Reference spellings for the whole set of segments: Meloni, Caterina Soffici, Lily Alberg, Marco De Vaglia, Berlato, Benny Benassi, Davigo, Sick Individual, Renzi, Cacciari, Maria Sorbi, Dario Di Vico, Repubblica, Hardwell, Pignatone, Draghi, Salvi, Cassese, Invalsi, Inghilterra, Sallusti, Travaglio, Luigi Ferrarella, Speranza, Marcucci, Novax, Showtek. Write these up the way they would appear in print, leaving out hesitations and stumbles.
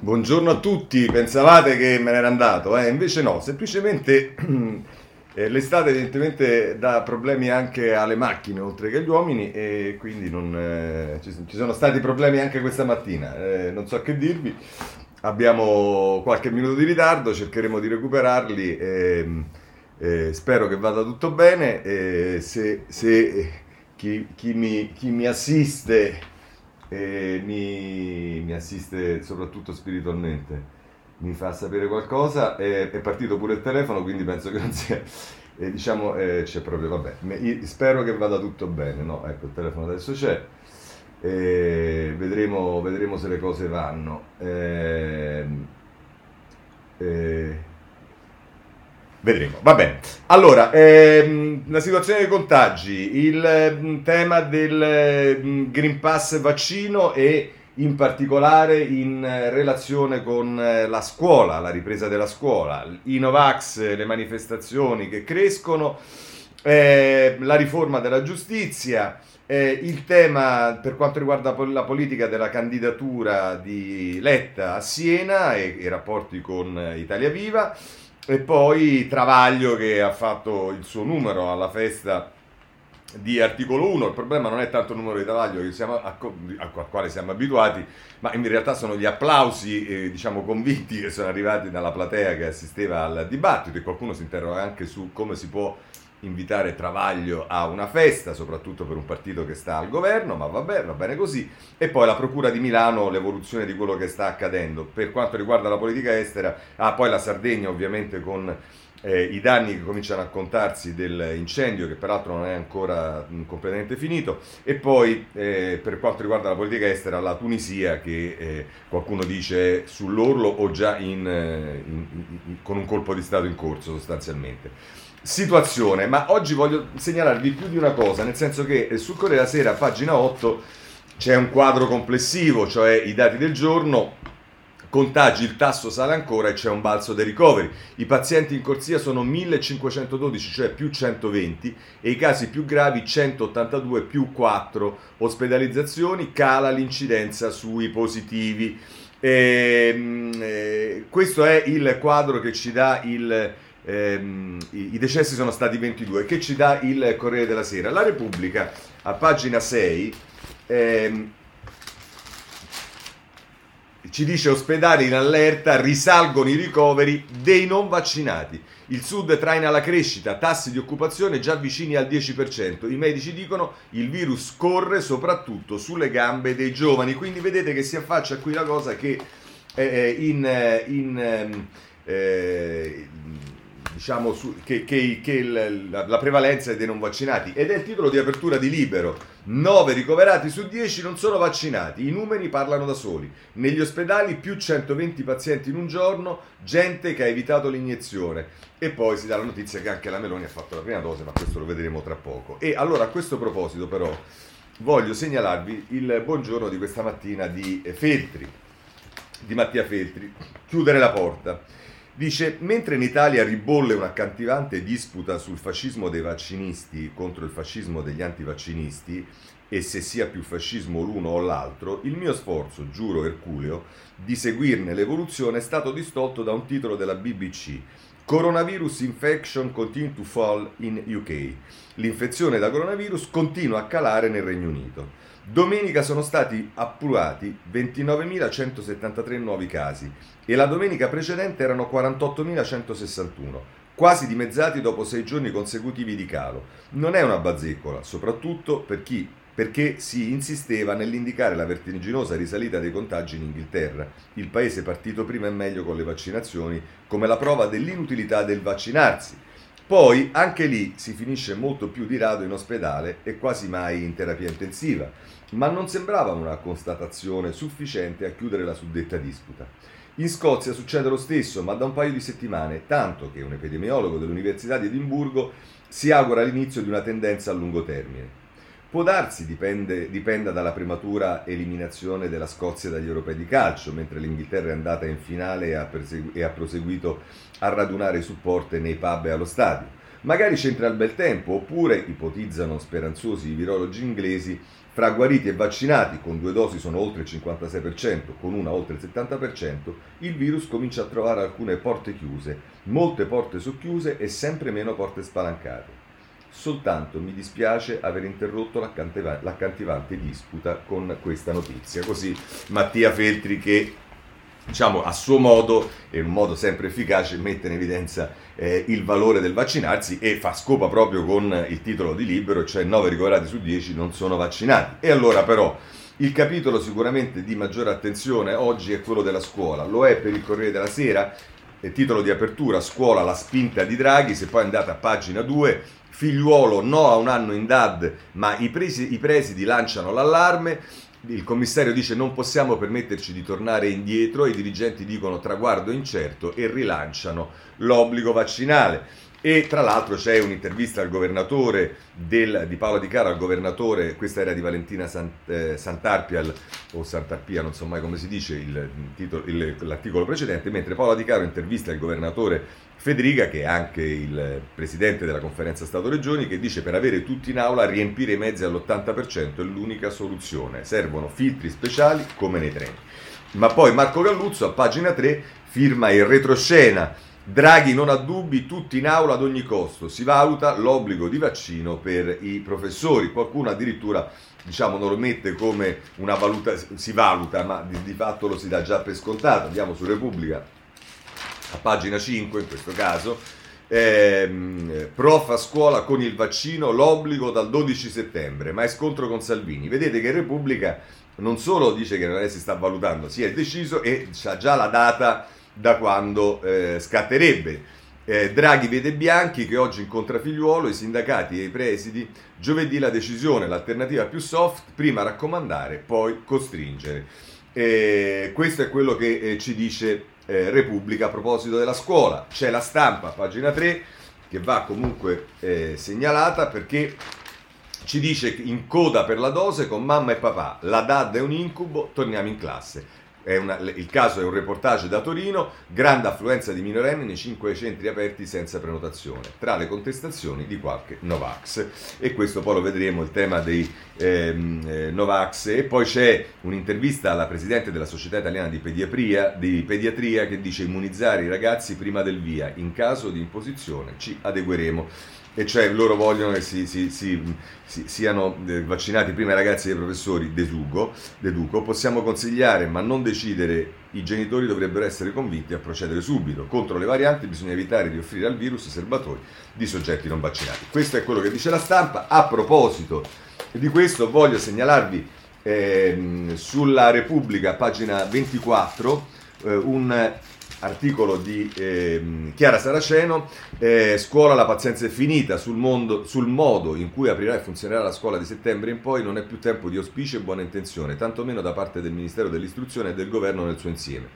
Buongiorno a tutti, pensavate che me ne era andato, invece no, semplicemente l'estate evidentemente dà problemi anche alle macchine oltre che agli uomini e quindi ci sono stati problemi anche questa mattina, non so che dirvi, abbiamo qualche minuto di ritardo, cercheremo di recuperarli, spero che vada tutto bene, se chi mi assiste... E mi assiste soprattutto spiritualmente, mi fa sapere qualcosa, è partito pure il telefono, quindi penso che non sia c'è proprio, vabbè, spero che vada tutto bene, no, ecco, il telefono adesso c'è, vedremo se le cose vanno, vedremo, va bene. Allora, la situazione dei contagi, il tema del Green Pass vaccino e in particolare in relazione con la scuola, la ripresa della scuola, i Novax, le manifestazioni che crescono, la riforma della giustizia, il tema per quanto riguarda la politica della candidatura di Letta a Siena e i rapporti con Italia Viva. E poi Travaglio che ha fatto il suo numero alla festa di Articolo 1, il problema non è tanto il numero di Travaglio che siamo al quale siamo abituati, ma in realtà sono gli applausi convinti che sono arrivati dalla platea che assisteva al dibattito e qualcuno si interroga anche su come si può invitare Travaglio a una festa, soprattutto per un partito che sta al governo, ma vabbè, va bene così. E poi la Procura di Milano, l'evoluzione di quello che sta accadendo. Per quanto riguarda la politica estera, poi la Sardegna ovviamente con i danni che cominciano a contarsi dell'incendio, che peraltro non è ancora completamente finito, e poi per quanto riguarda la politica estera la Tunisia che qualcuno dice sull'orlo o già con un colpo di Stato in corso sostanzialmente. Situazione, ma oggi voglio segnalarvi più di una cosa, nel senso che sul Corriere della Sera, pagina 8, c'è un quadro complessivo, cioè i dati del giorno, contagi, il tasso sale ancora e c'è un balzo dei ricoveri. I pazienti in corsia sono 1512, cioè più 120, e i casi più gravi 182, più 4 ospedalizzazioni, cala l'incidenza sui positivi. Questo è il quadro che ci dà i decessi sono stati 22, che ci dà il Corriere della Sera. La Repubblica, a pagina 6, ci dice: ospedali in allerta, risalgono i ricoveri dei non vaccinati. Il Sud traina la crescita, tassi di occupazione già vicini al 10%. I medici dicono il virus corre soprattutto sulle gambe dei giovani. Quindi vedete che si affaccia qui la cosa che la prevalenza è dei non vaccinati ed è il titolo di apertura di Libero. 9 ricoverati su 10 non sono vaccinati, i numeri parlano da soli, negli ospedali più 120 pazienti in un giorno, gente che ha evitato l'iniezione, e poi si dà la notizia che anche la Meloni ha fatto la prima dose, ma questo lo vedremo tra poco. E allora a questo proposito però voglio segnalarvi il buongiorno di questa mattina di Mattia Feltri, chiudere la porta. Dice: mentre in Italia ribolle un'accantivante disputa sul fascismo dei vaccinisti contro il fascismo degli antivaccinisti e se sia più fascismo l'uno o l'altro, il mio sforzo, giuro Erculeo, di seguirne l'evoluzione è stato distolto da un titolo della BBC. Coronavirus infection continue to fall in UK. L'infezione da coronavirus continua a calare nel Regno Unito. Domenica sono stati appurati 29.173 nuovi casi e la domenica precedente erano 48.161, quasi dimezzati dopo 6 giorni consecutivi di calo. Non è una bazzecola, soprattutto perché si insisteva nell'indicare la vertiginosa risalita dei contagi in Inghilterra, il paese partito prima e meglio con le vaccinazioni, come la prova dell'inutilità del vaccinarsi. Poi anche lì si finisce molto più di rado in ospedale e quasi mai in terapia intensiva, ma non sembrava una constatazione sufficiente a chiudere la suddetta disputa. In Scozia succede lo stesso, ma da un paio di settimane, tanto che un epidemiologo dell'Università di Edimburgo si augura l'inizio di una tendenza a lungo termine. Può darsi dipenda dalla prematura eliminazione della Scozia dagli europei di calcio, mentre l'Inghilterra è andata in finale e ha proseguito a radunare supporte nei pub e allo stadio. Magari c'entra il bel tempo, oppure, ipotizzano speranzosi i virologi inglesi, Fra guariti e vaccinati, con 2 dosi sono oltre il 56%, con una oltre il 70%, il virus comincia a trovare alcune porte chiuse, molte porte socchiuse e sempre meno porte spalancate. Soltanto mi dispiace aver interrotto l'accantivante disputa con questa notizia. Così Mattia Feltri, che diciamo a suo modo, e in un modo sempre efficace, mette in evidenza il valore del vaccinarsi e fa scopa proprio con il titolo di Libero, cioè 9 ricoverati su 10 non sono vaccinati. E allora però il capitolo sicuramente di maggiore attenzione oggi è quello della scuola, lo è per il Corriere della Sera, titolo di apertura: scuola, la spinta di Draghi. Se poi andate a pagina 2, Figliuolo, no a un anno in DAD, ma i presidi lanciano l'allarme. Il commissario dice: non possiamo permetterci di tornare indietro. I dirigenti dicono traguardo incerto e rilanciano l'obbligo vaccinale. E tra l'altro c'è un'intervista al governatore di Paola Di Caro, al governatore, questa era di Valentina Santarpia o Santarpia, non so mai come si dice l'articolo precedente, mentre Paola Di Caro intervista il governatore Federica, che è anche il presidente della conferenza Stato-Regioni, che dice: per avere tutti in aula riempire i mezzi all'80% è l'unica soluzione, servono filtri speciali come nei treni. Ma poi Marco Galluzzo a pagina 3 firma il retroscena: Draghi non ha dubbi, tutti in aula ad ogni costo, si valuta l'obbligo di vaccino per i professori. Qualcuno addirittura, diciamo, non lo mette come una valuta, si valuta, ma di fatto lo si dà già per scontato. Andiamo su Repubblica, a pagina 5 in questo caso, prof a scuola con il vaccino, l'obbligo dal 12 settembre, ma è scontro con Salvini. Vedete che Repubblica non solo dice che si sta valutando, si è deciso e c'ha già la data da quando scatterebbe. Draghi vede Bianchi che oggi incontra Figliuolo, i sindacati e i presidi, giovedì la decisione, l'alternativa più soft, prima raccomandare, poi costringere. Questo è quello che ci dice Repubblica a proposito della scuola. C'è La Stampa, pagina 3, che va comunque segnalata, perché ci dice: in coda per la dose con mamma e papà, la DAD è un incubo, torniamo in classe. Il caso è un reportage da Torino, grande affluenza di minorenni nei 5 centri aperti senza prenotazione, tra le contestazioni di qualche Novax. E questo poi lo vedremo, il tema dei Novax. E poi c'è un'intervista alla presidente della Società Italiana di Pediatria che dice: immunizzare i ragazzi prima del via, in caso di imposizione ci adegueremo. E cioè loro vogliono che siano vaccinati prima i ragazzi dei professori, deduco, possiamo consigliare ma non decidere, i genitori dovrebbero essere convinti a procedere subito, contro le varianti bisogna evitare di offrire al virus serbatoi di soggetti non vaccinati. Questo è quello che dice La Stampa. A proposito di questo voglio segnalarvi sulla Repubblica, pagina 24, un articolo di Chiara Saraceno, scuola, la pazienza è finita, sul modo in cui aprirà e funzionerà la scuola di settembre in poi non è più tempo di auspicio e buona intenzione, tantomeno da parte del Ministero dell'Istruzione e del Governo nel suo insieme.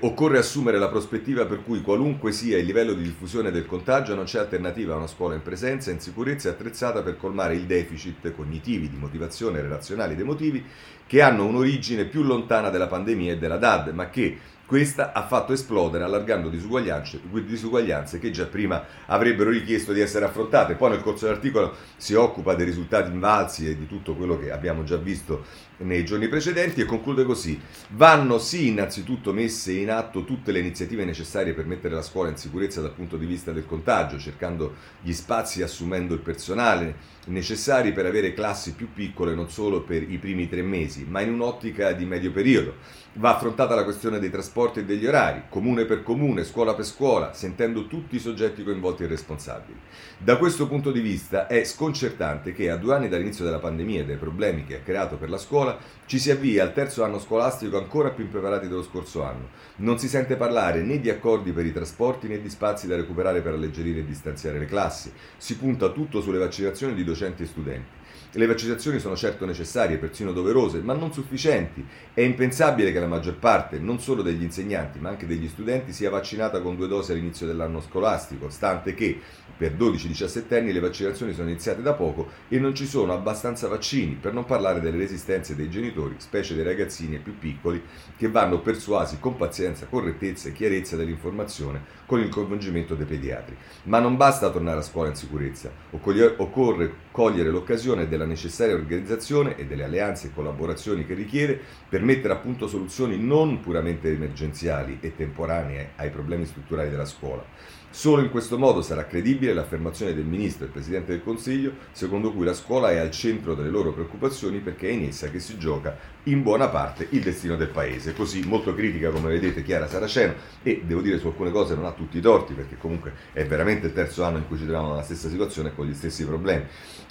Occorre assumere la prospettiva per cui qualunque sia il livello di diffusione del contagio non c'è alternativa a una scuola in presenza, in sicurezza e attrezzata per colmare i deficit cognitivi, di motivazione, relazionali ed emotivi che hanno un'origine più lontana della pandemia e della DAD, ma che questa ha fatto esplodere allargando disuguaglianze che già prima avrebbero richiesto di essere affrontate. Poi nel corso dell'articolo si occupa dei risultati invalsi e di tutto quello che abbiamo già visto nei giorni precedenti e conclude così: vanno sì innanzitutto messe in atto tutte le iniziative necessarie per mettere la scuola in sicurezza dal punto di vista del contagio, cercando gli spazi e assumendo il personale necessari per avere classi più piccole non solo per i primi 3 mesi, ma in un'ottica di medio periodo. Va affrontata la questione dei trasporti e degli orari, comune per comune, scuola per scuola, sentendo tutti i soggetti coinvolti e responsabili. Da questo punto di vista è sconcertante che a 2 anni dall'inizio della pandemia e dai problemi che ha creato per la scuola ci si avvia al 3° anno scolastico ancora più impreparati dello scorso anno. Non si sente parlare né di accordi per i trasporti né di spazi da recuperare per alleggerire e distanziare le classi. Si punta tutto sulle vaccinazioni di docenti e studenti. Le vaccinazioni sono certo necessarie, persino doverose, ma non sufficienti. È impensabile che la maggior parte, non solo degli insegnanti, ma anche degli studenti, sia vaccinata con 2 dosi all'inizio dell'anno scolastico, stante che per 12-17 anni le vaccinazioni sono iniziate da poco e non ci sono abbastanza vaccini, per non parlare delle resistenze dei genitori, specie dei ragazzini più piccoli, che vanno persuasi con pazienza, correttezza e chiarezza dell'informazione con il coinvolgimento dei pediatri. Ma non basta tornare a scuola in sicurezza, occorre cogliere l'occasione della necessaria organizzazione e delle alleanze e collaborazioni che richiede per mettere a punto soluzioni non puramente emergenziali e temporanee ai problemi strutturali della scuola. Solo in questo modo sarà credibile l'affermazione del Ministro e del Presidente del Consiglio, secondo cui la scuola è al centro delle loro preoccupazioni perché è in essa che si gioca in buona parte il destino del Paese. Così, molto critica, come vedete, Chiara Saraceno, e devo dire su alcune cose non ha tutti i torti, perché comunque è veramente il 3° anno in cui ci troviamo nella stessa situazione con gli stessi problemi.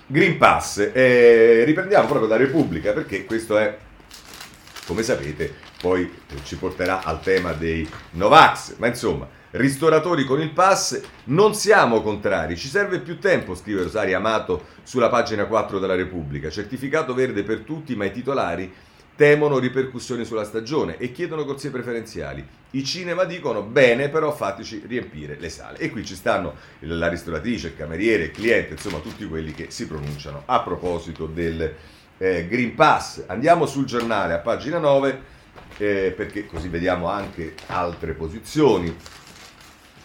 Green Pass, riprendiamo proprio da Repubblica, perché questo è, come sapete, poi ci porterà al tema dei Novax, ma insomma... Ristoratori con il pass, non siamo contrari, ci serve più tempo, scrive Rosaria Amato sulla pagina 4 della Repubblica. Certificato verde per tutti, ma i titolari temono ripercussioni sulla stagione e chiedono corsie preferenziali. I cinema dicono bene, però fateci riempire le sale. E qui ci stanno la ristoratrice, il cameriere, il cliente, insomma tutti quelli che si pronunciano a proposito del Green Pass. Andiamo sul Giornale a pagina 9, perché così vediamo anche altre posizioni.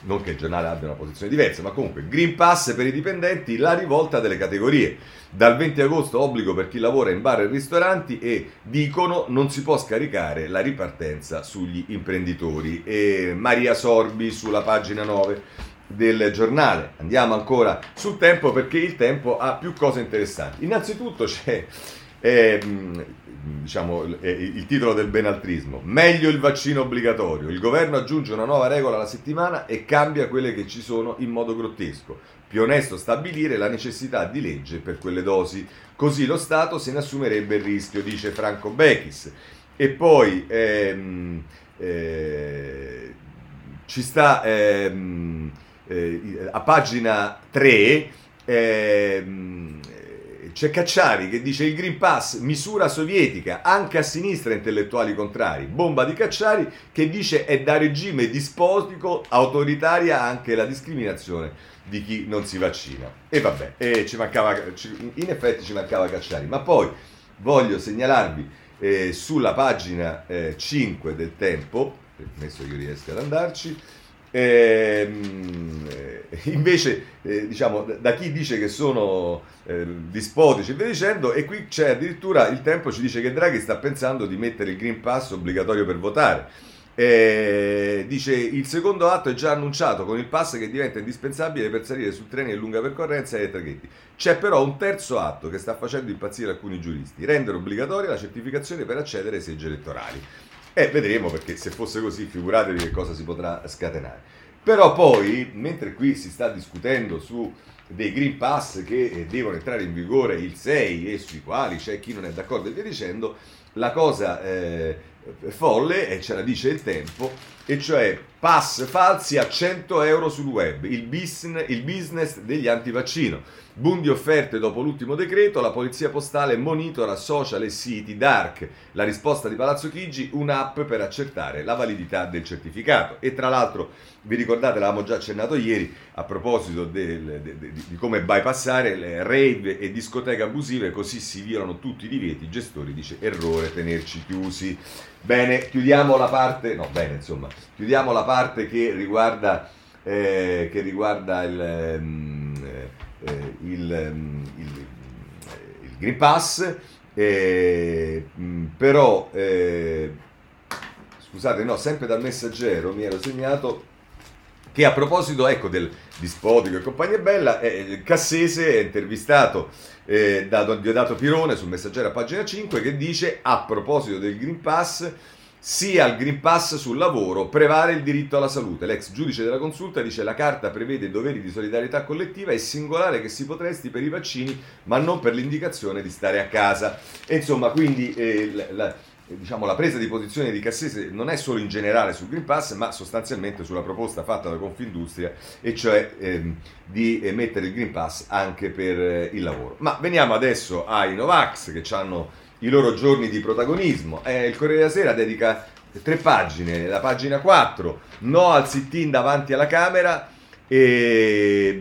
Non che il Giornale abbia una posizione diversa, ma comunque Green Pass per i dipendenti, la rivolta delle categorie. Dal 20 agosto obbligo per chi lavora in bar e ristoranti e dicono non si può scaricare la ripartenza sugli imprenditori. E Maria Sorbi sulla pagina 9 del Giornale. Andiamo ancora sul Tempo, perché il Tempo ha più cose interessanti. Innanzitutto c'è... il titolo del benaltrismo: meglio il vaccino obbligatorio, il governo aggiunge una nuova regola alla settimana e cambia quelle che ci sono in modo grottesco, più onesto stabilire la necessità di legge per quelle dosi, così lo Stato se ne assumerebbe il rischio, dice Franco Bechis. E poi ci sta a pagina 3 c'è Cacciari che dice il Green Pass misura sovietica, anche a sinistra intellettuali contrari, bomba di Cacciari che dice è da regime dispotico, autoritaria anche la discriminazione di chi non si vaccina. E vabbè, in effetti ci mancava Cacciari. Ma poi voglio segnalarvi sulla pagina 5 del Tempo, permesso che io riesca ad andarci, invece da chi dice che sono dispotici e via dicendo, e qui c'è addirittura il Tempo ci dice che Draghi sta pensando di mettere il Green Pass obbligatorio per votare. Dice il secondo atto è già annunciato, con il pass che diventa indispensabile per salire su treni di lunga percorrenza e ai traghetti. C'è però un 3° atto che sta facendo impazzire alcuni giuristi: rendere obbligatoria la certificazione per accedere ai seggi elettorali. Vedremo, perché se fosse così figuratevi che cosa si potrà scatenare. Però poi, mentre qui si sta discutendo su dei Green Pass che devono entrare in vigore il 6 e sui quali c'è chi non è d'accordo e via dicendo, la cosa folle ce la dice il Tempo, e cioè pass falsi a 100 euro sul web, il business degli antivaccino. Boom di offerte dopo l'ultimo decreto, la polizia postale monitora social e siti dark. La risposta di Palazzo Chigi, un'app per accertare la validità del certificato. E tra l'altro, vi ricordate, l'avevamo già accennato ieri, a proposito di come bypassare le rave e discoteche abusive, così si violano tutti i divieti, gestori, dice, errore tenerci chiusi. Bene, chiudiamo la parte che riguarda il Green Pass, sempre dal Messaggero mi ero segnato che, a proposito del dispotico e compagnia bella, Cassese è intervistato da Diodato Pirone sul Messaggero a pagina 5, che dice a proposito del Green Pass: sia il Green Pass sul lavoro, prevale il diritto alla salute. L'ex giudice della consulta dice la carta prevede doveri di solidarietà collettiva, è singolare che si potresti per i vaccini ma non per l'indicazione di stare a casa. E insomma, quindi diciamo, la presa di posizione di Cassese non è solo in generale sul Green Pass, ma sostanzialmente sulla proposta fatta da Confindustria, e cioè di mettere il Green Pass anche per il lavoro. Ma veniamo adesso ai Novax, che hanno i loro giorni di protagonismo. Il Corriere della Sera dedica 3 pagine, la pagina 4, no al sit-in davanti alla Camera, e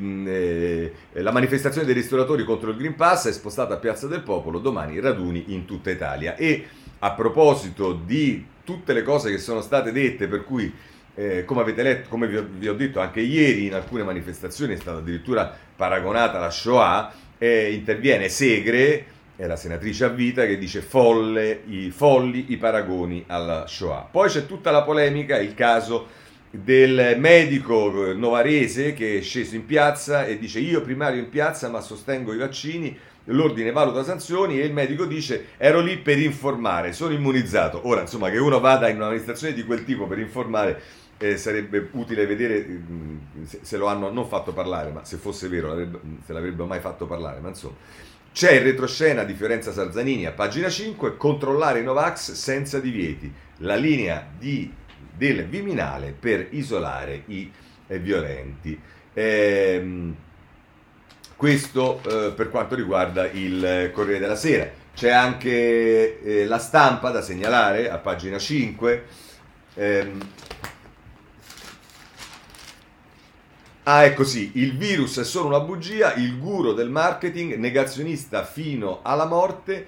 la manifestazione dei ristoratori contro il Green Pass è spostata a Piazza del Popolo, domani raduni in tutta Italia. E a proposito di tutte le cose che sono state dette, per cui come avete letto, come vi ho detto anche ieri, in alcune manifestazioni è stata addirittura paragonata la Shoah, interviene Segre, è la senatrice a vita, che dice folli i paragoni alla Shoah. Poi c'è tutta la polemica, il caso del medico novarese che è sceso in piazza e dice: io primario in piazza ma sostengo i vaccini, l'ordine valuta sanzioni, e il medico dice: ero lì per informare, sono immunizzato. Ora, insomma, che uno vada in una manifestazione di quel tipo per informare, sarebbe utile vedere se lo hanno non fatto parlare, ma se fosse vero se l'avrebbero mai fatto parlare, ma insomma. C'è il retroscena di Fiorenza Salzanini a pagina 5, controllare i Novax senza divieti, la linea del Viminale per isolare i violenti. Questo per quanto riguarda il Corriere della Sera. C'è anche La Stampa da segnalare a pagina 5. Ecco sì, il virus è solo una bugia, il guru del marketing, negazionista fino alla morte.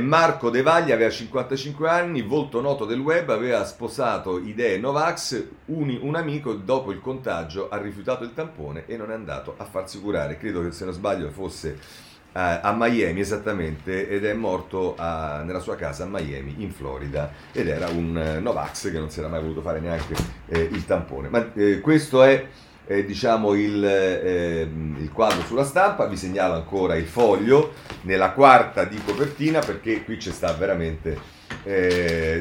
Marco De Vaglia aveva 55 anni, volto noto del web, aveva sposato idee Novax, un amico dopo il contagio ha rifiutato il tampone e non è andato a farsi curare. Credo che, se non sbaglio, fosse a Miami esattamente, ed è morto nella sua casa a Miami, in Florida, ed era un Novax che non si era mai voluto fare neanche il tampone. Ma questo è... diciamo il quadro sulla Stampa. Vi segnalo ancora il Foglio nella quarta di copertina, perché qui ci sta veramente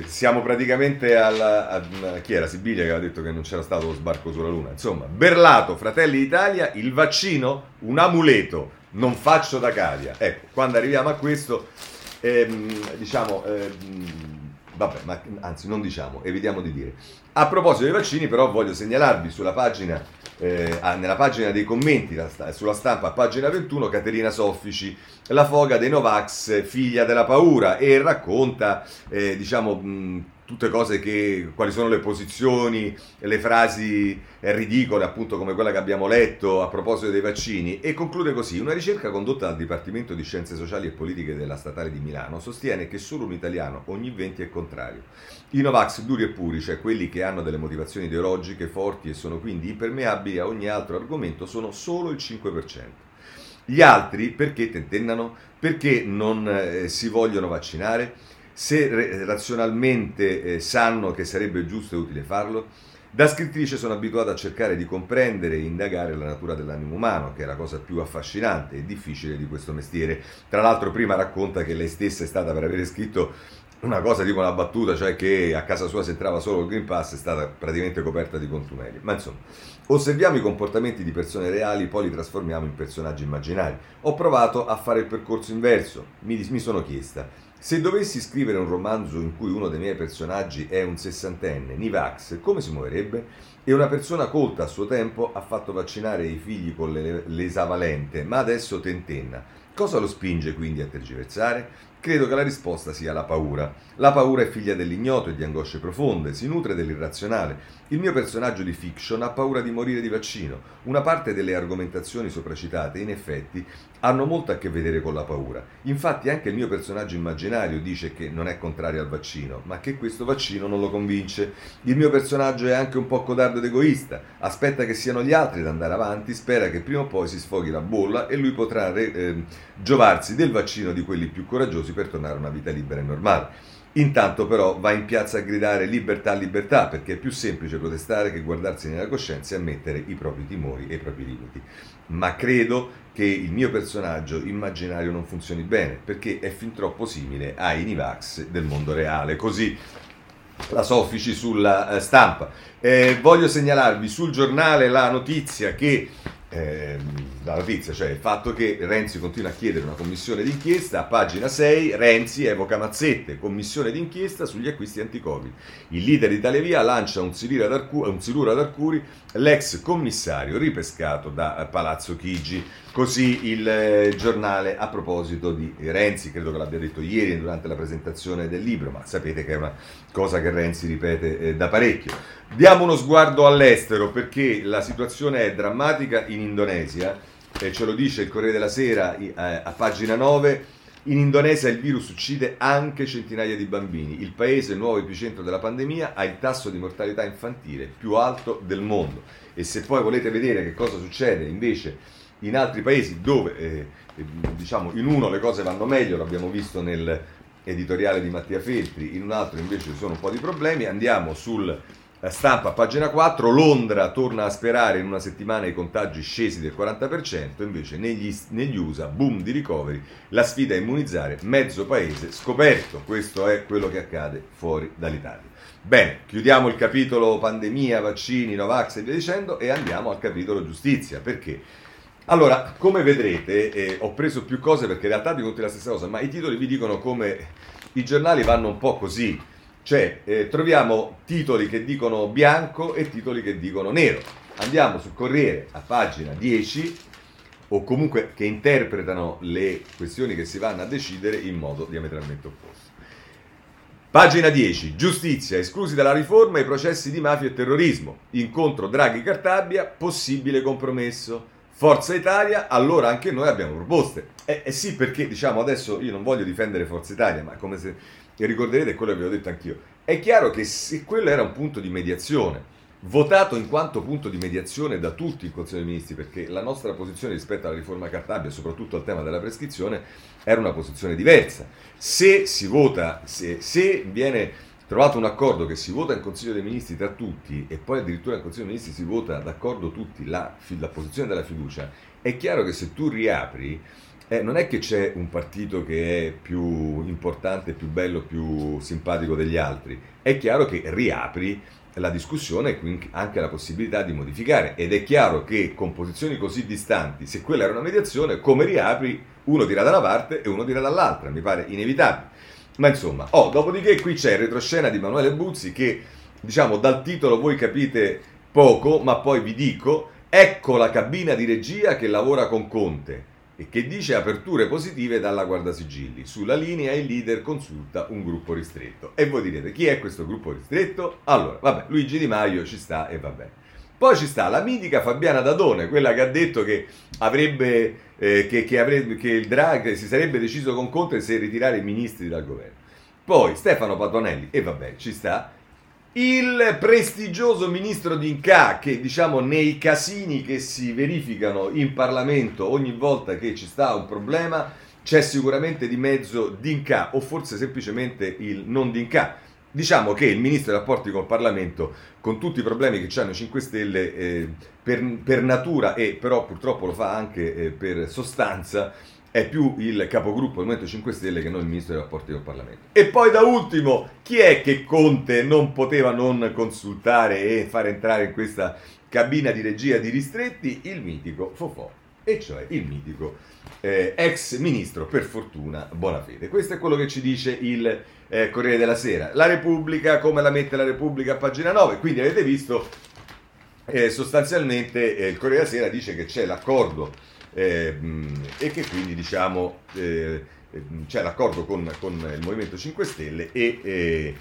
siamo praticamente a chi era? Sibiglia, che aveva detto che non c'era stato lo sbarco sulla Luna. Insomma, Berlato, Fratelli d'Italia, il vaccino un amuleto, non faccio da cavia. Ecco, quando arriviamo a questo evitiamo di dire. A proposito dei vaccini, però, voglio segnalarvi sulla pagina, nella pagina dei commenti, sulla Stampa, pagina 21, Caterina Soffici, la foga dei Novax, figlia della paura, e racconta, tutte cose quali sono le posizioni, le frasi ridicole, appunto come quella che abbiamo letto a proposito dei vaccini, e conclude così: una ricerca condotta dal Dipartimento di Scienze Sociali e Politiche della Statale di Milano sostiene che solo un italiano ogni 20 è contrario. I Novax duri e puri, cioè quelli che hanno delle motivazioni ideologiche forti e sono quindi impermeabili a ogni altro argomento, sono solo il 5%. Gli altri perché tentennano? Perché non si vogliono vaccinare? Se razionalmente sanno che sarebbe giusto e utile farlo? Da scrittrice sono abituata a cercare di comprendere e indagare la natura dell'animo umano, che è la cosa più affascinante e difficile di questo mestiere. Tra l'altro, prima racconta che lei stessa è stata, per avere scritto una cosa tipo una battuta, cioè che a casa sua si entrava solo il Green Pass, è stata praticamente coperta di contumeli. Ma insomma, osserviamo i comportamenti di persone reali, poi li trasformiamo in personaggi immaginari. Ho provato a fare il percorso inverso, mi sono chiesta: se dovessi scrivere un romanzo in cui uno dei miei personaggi è un 60enne, Nivax, come si muoverebbe? E una persona colta a suo tempo ha fatto vaccinare i figli con l'esavalente, ma adesso tentenna. Cosa lo spinge quindi a tergiversare? Credo che la risposta sia la paura. La paura è figlia dell'ignoto e di angosce profonde, si nutre dell'irrazionale. Il mio personaggio di fiction ha paura di morire di vaccino. Una parte delle argomentazioni sopracitate, in effetti, hanno molto a che vedere con la paura. Infatti anche il mio personaggio immaginario dice che non è contrario al vaccino, ma che questo vaccino non lo convince. Il mio personaggio è anche un po' codardo ed egoista. Aspetta che siano gli altri ad andare avanti, spera che prima o poi si sfoghi la bolla e lui potrà giovarsi del vaccino di quelli più coraggiosi per tornare a una vita libera e normale. Intanto però va in piazza a gridare libertà, libertà, perché è più semplice protestare che guardarsi nella coscienza e ammettere i propri timori e i propri limiti. Ma credo che il mio personaggio immaginario non funzioni bene, perché è fin troppo simile ai Nivax del mondo reale. Così la Soffici sulla Stampa. Voglio segnalarvi sul Giornale la notizia che la notizia, cioè il fatto che Renzi continua a chiedere una commissione d'inchiesta. A pagina 6 Renzi evoca Mazzette, commissione d'inchiesta sugli acquisti anti-Covid. Il leader di Italia Via lancia un siluro ad Arcuri, l'ex commissario ripescato da Palazzo Chigi. Così il Giornale a proposito di Renzi, credo che l'abbia detto ieri durante la presentazione del libro, ma sapete che è una cosa che Renzi ripete da parecchio. Diamo uno sguardo all'estero perché la situazione è drammatica in Indonesia, ce lo dice il Corriere della Sera a pagina 9, in Indonesia il virus uccide anche centinaia di bambini, il paese, il nuovo epicentro della pandemia, ha il tasso di mortalità infantile più alto del mondo. E se poi volete vedere che cosa succede invece in altri paesi dove, diciamo, in uno le cose vanno meglio, l'abbiamo visto nell'editoriale di Mattia Feltri, in un altro invece ci sono un po' di problemi, andiamo sul... La Stampa, pagina 4, Londra torna a sperare in una settimana i contagi scesi del 40%, invece negli USA, boom di ricoveri, la sfida è immunizzare mezzo paese scoperto. Questo è quello che accade fuori dall'Italia. Bene, chiudiamo il capitolo pandemia, vaccini, Novax e via dicendo e andiamo al capitolo giustizia, perché? Allora, come vedrete, ho preso più cose perché in realtà dico tutte la stessa cosa, ma i titoli vi dicono come i giornali vanno un po' così. Cioè, troviamo titoli che dicono bianco e titoli che dicono nero. Andiamo sul Corriere a pagina 10, o comunque che interpretano le questioni che si vanno a decidere in modo diametralmente opposto. Pagina 10, giustizia, esclusi dalla riforma i processi di mafia e terrorismo. Incontro Draghi-Cartabia, possibile compromesso. Forza Italia, allora anche noi abbiamo proposte. Sì, perché diciamo adesso io non voglio difendere Forza Italia, ma come se... E ricorderete quello che vi ho detto anch'io. È chiaro che se quello era un punto di mediazione, votato in quanto punto di mediazione da tutti il Consiglio dei Ministri, perché la nostra posizione rispetto alla riforma Cartabia, soprattutto al tema della prescrizione, era una posizione diversa. Se si vota, se viene trovato un accordo che si vota in Consiglio dei Ministri tra tutti e poi addirittura in Consiglio dei Ministri si vota d'accordo tutti la posizione della fiducia, è chiaro che se tu riapri... non è che c'è un partito che è più importante, più bello, più simpatico degli altri. È chiaro che riapri la discussione e quindi anche la possibilità di modificare. Ed è chiaro che con posizioni così distanti, se quella era una mediazione, come riapri, uno tira da una parte e uno tira dall'altra. Mi pare inevitabile. Ma insomma, dopodiché qui c'è il retroscena di Manuele Buzzi che, diciamo, dal titolo voi capite poco, ma poi vi dico, ecco la cabina di regia che lavora con Conte. E che dice aperture positive dalla guardasigilli. Sulla linea il leader consulta un gruppo ristretto. E voi direte, chi è questo gruppo ristretto? Allora, vabbè, Luigi Di Maio ci sta e va bene. Poi ci sta la mitica Fabiana Dadone, quella che ha detto che avrebbe che il Draghi si sarebbe deciso con Conte se ritirare i ministri dal governo. Poi Stefano Patonelli, e vabbè, ci sta. Il prestigioso ministro d'Incà che, diciamo, nei casini che si verificano in Parlamento ogni volta che ci sta un problema c'è sicuramente di mezzo d'Incà o forse semplicemente il non d'Incà. Diciamo che il ministro dei rapporti col Parlamento, con tutti i problemi che c'hanno i 5 Stelle, per natura e però purtroppo lo fa anche per sostanza, è più il capogruppo del Movimento 5 Stelle che non il Ministro dei Rapporti col Parlamento. E poi da ultimo, chi è che Conte non poteva non consultare e far entrare in questa cabina di regia di ristretti? Il mitico Fofò, e cioè il mitico ex ministro, per fortuna, Bonafede. Questo è quello che ci dice il Corriere della Sera. La Repubblica, come la mette la Repubblica a pagina 9? Quindi avete visto, sostanzialmente il Corriere della Sera dice che c'è l'accordo e che quindi diciamo c'è l'accordo con il Movimento 5 Stelle e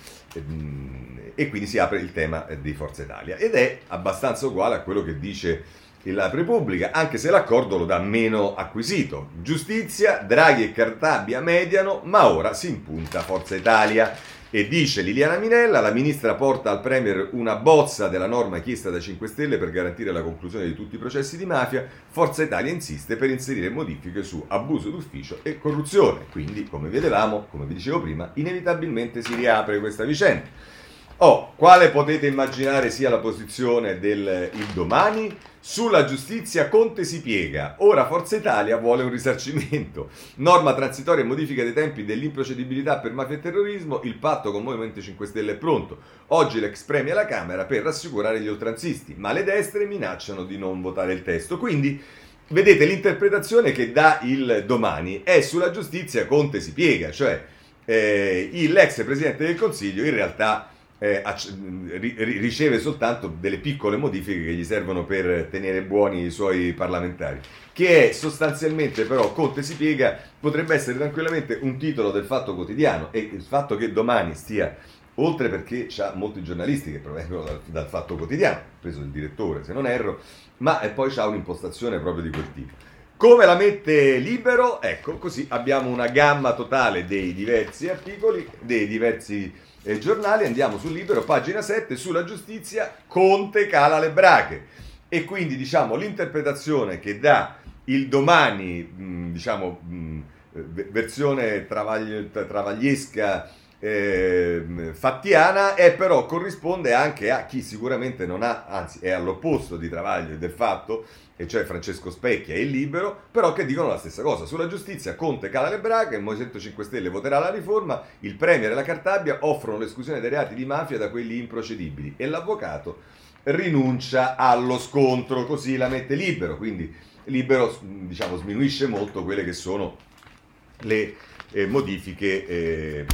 quindi si apre il tema di Forza Italia ed è abbastanza uguale a quello che dice la Repubblica, anche se l'accordo lo dà meno acquisito. Giustizia, Draghi e Cartabia mediano, ma ora si impunta Forza Italia. E dice Liliana Minella, la ministra porta al Premier una bozza della norma chiesta da 5 Stelle per garantire la conclusione di tutti i processi di mafia, Forza Italia insiste per inserire modifiche su abuso d'ufficio e corruzione. Quindi, come vedevamo, come vi dicevo prima, inevitabilmente si riapre questa vicenda. Quale potete immaginare sia la posizione del Il Domani? Sulla giustizia Conte si piega, ora Forza Italia vuole un risarcimento, norma transitoria e modifica dei tempi dell'improcedibilità per mafia e terrorismo, il patto con Movimento 5 Stelle è pronto, oggi l'ex premia la Camera per rassicurare gli oltranzisti, ma le destre minacciano di non votare il testo, quindi vedete l'interpretazione che dà Il Domani è sulla giustizia Conte si piega, cioè l'ex Presidente del Consiglio in realtà riceve soltanto delle piccole modifiche che gli servono per tenere buoni i suoi parlamentari, che è sostanzialmente però Conte si piega, potrebbe essere tranquillamente un titolo del Fatto Quotidiano, e il fatto che Domani stia oltre perché c'ha molti giornalisti che provengono dal Fatto Quotidiano, preso il direttore se non erro, ma poi c'ha un'impostazione proprio di quel tipo. Come la mette Libero? Ecco, così abbiamo una gamma totale dei diversi articoli, dei diversi giornali. Andiamo sul Libero, pagina 7, sulla giustizia Conte cala le brache, e quindi diciamo l'interpretazione che dà Il Domani, versione travagliesca fattiana, e però corrisponde anche a chi sicuramente non ha, anzi è all'opposto di Travaglio e del Fatto, e cioè Francesco Specchia e Il Libero, però che dicono la stessa cosa. Sulla giustizia Conte cala le brache, il Movimento 5 Stelle voterà la riforma, il Premier e la Cartabia offrono l'esclusione dei reati di mafia da quelli improcedibili e l'avvocato rinuncia allo scontro, così la mette Libero. Quindi Libero sminuisce molto quelle che sono le modifiche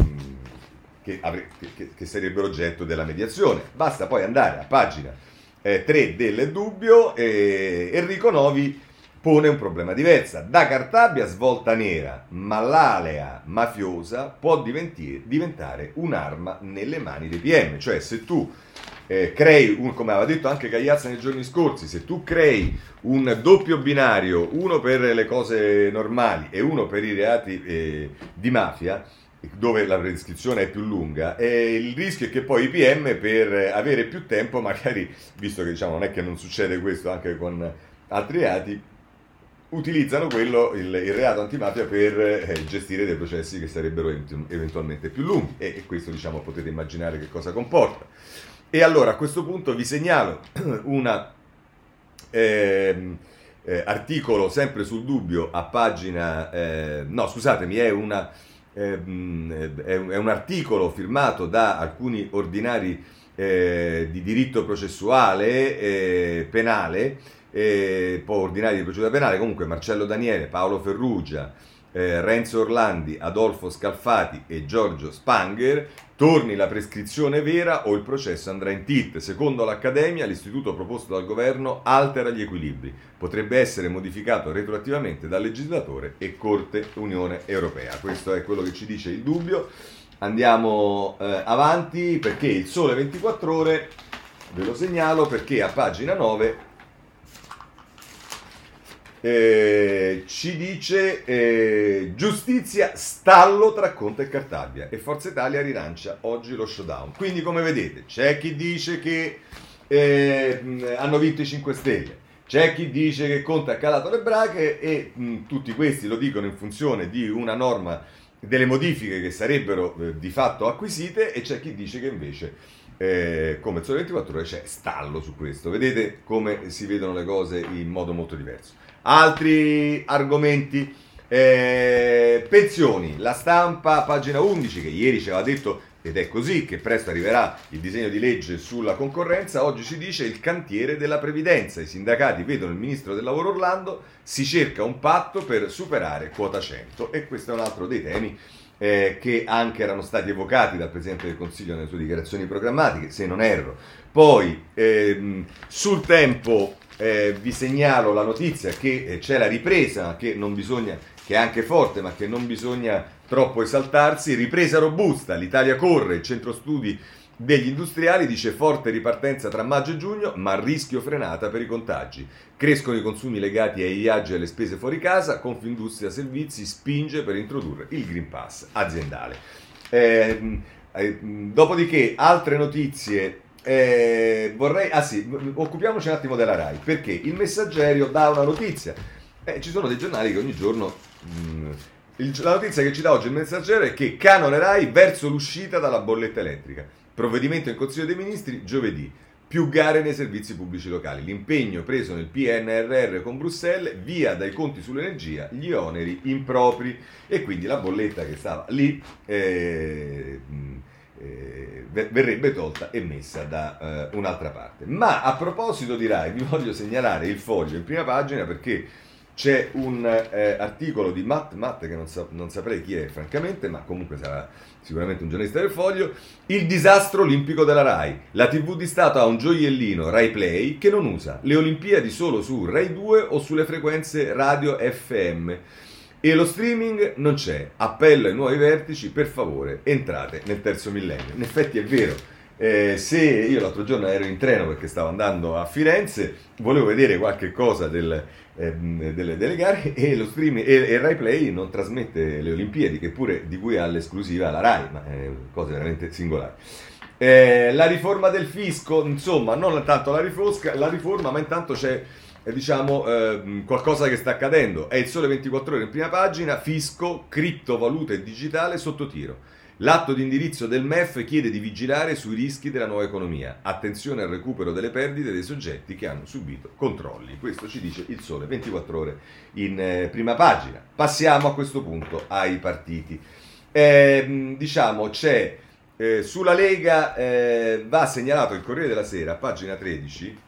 che sarebbero oggetto della mediazione. Basta poi andare a pagina 3 del Dubbio, Enrico Novi pone un problema diverso. Da Cartabia svolta nera, ma l'alea mafiosa può diventare un'arma nelle mani dei PM. Cioè se tu crei, come aveva detto anche Cagliazza nei giorni scorsi, se tu crei un doppio binario, uno per le cose normali e uno per i reati di mafia, dove la prescrizione è più lunga, e il rischio è che poi i PM, per avere più tempo, magari, visto che diciamo non è che non succede questo anche con altri reati, utilizzano quello, il reato antimafia, per gestire dei processi che sarebbero eventualmente più lunghi, e questo diciamo potete immaginare che cosa comporta. E allora a questo punto vi segnalo una articolo sempre sul Dubbio a pagina è un articolo firmato da alcuni ordinari di diritto processuale penale, poi ordinari di procedura penale, comunque Marcello Daniele, Paolo Ferrugia, Renzo Orlandi, Adolfo Scalfati e Giorgio Spanger. Torni la prescrizione vera o il processo andrà in tilt. Secondo l'Accademia, l'istituto proposto dal governo altera gli equilibri. Potrebbe essere modificato retroattivamente dal legislatore e Corte Unione Europea. Questo è quello che ci dice Il Dubbio. Andiamo avanti, perché Il Sole 24 Ore, ve lo segnalo, perché a pagina 9 ci dice giustizia stallo tra Conte e Cartabia e Forza Italia rilancia oggi lo showdown. Quindi come vedete c'è chi dice che hanno vinto i 5 Stelle, c'è chi dice che Conte ha calato le brache, e tutti questi lo dicono in funzione di una norma, delle modifiche che sarebbero di fatto acquisite, e c'è chi dice che invece come Il Sole 24 Ore c'è stallo su questo. Vedete come si vedono le cose in modo molto diverso. Altri argomenti, pensioni, La Stampa, pagina 11, che ieri ci aveva detto, ed è così, che presto arriverà il disegno di legge sulla concorrenza, oggi ci dice il cantiere della previdenza, i sindacati vedono il ministro del lavoro Orlando, si cerca un patto per superare quota 100, e questo è un altro dei temi che anche erano stati evocati dal Presidente del Consiglio nelle sue dichiarazioni programmatiche, se non erro. Poi sul Tempo vi segnalo la notizia che c'è la ripresa, che non bisogna, che è anche forte, ma che non bisogna troppo esaltarsi. Ripresa robusta, l'Italia corre, il centro studi degli industriali dice forte ripartenza tra maggio e giugno, ma rischio frenata per i contagi. Crescono i consumi legati ai viaggi e alle spese fuori casa, Confindustria Servizi spinge per introdurre il Green Pass aziendale. Dopodiché altre notizie. Occupiamoci un attimo della RAI, perché Il Messaggero dà una notizia. Ci sono dei giornali che ogni giorno La notizia che ci dà oggi Il Messaggero è che canone Rai verso l'uscita dalla bolletta elettrica. Provvedimento in Consiglio dei Ministri giovedì. Più gare nei servizi pubblici locali. L'impegno preso nel PNRR con Bruxelles, via dai conti sull'energia, gli oneri impropri. E quindi la bolletta che stava lì verrebbe tolta e messa da un'altra parte. Ma a proposito di Rai, vi voglio segnalare Il Foglio in prima pagina perché c'è un articolo di Matt che non saprei chi è francamente, ma comunque sarà sicuramente un giornalista del Foglio. Il disastro olimpico della Rai. La TV di Stato ha un gioiellino Rai Play che non usa. Le Olimpiadi solo su Rai 2 o sulle frequenze radio FM. E lo streaming non c'è. Appello ai nuovi vertici, per favore, entrate nel terzo millennio. In effetti è vero. Se io l'altro giorno ero in treno perché stavo andando a Firenze, volevo vedere qualche cosa delle gare e lo streaming e Rai Play non trasmette le Olimpiadi, che pure di cui ha l'esclusiva la Rai, ma cose veramente singolari. La riforma del fisco, insomma, non tanto la riforma, ma intanto c'è qualcosa che sta accadendo. È Il Sole 24 Ore in prima pagina, fisco, criptovaluta e digitale sotto tiro. L'atto di indirizzo del MEF chiede di vigilare sui rischi della nuova economia. Attenzione al recupero delle perdite dei soggetti che hanno subito controlli. Questo ci dice Il Sole 24 Ore in prima pagina. Passiamo a questo punto ai partiti. Sulla Lega va segnalato il Corriere della Sera, pagina 13,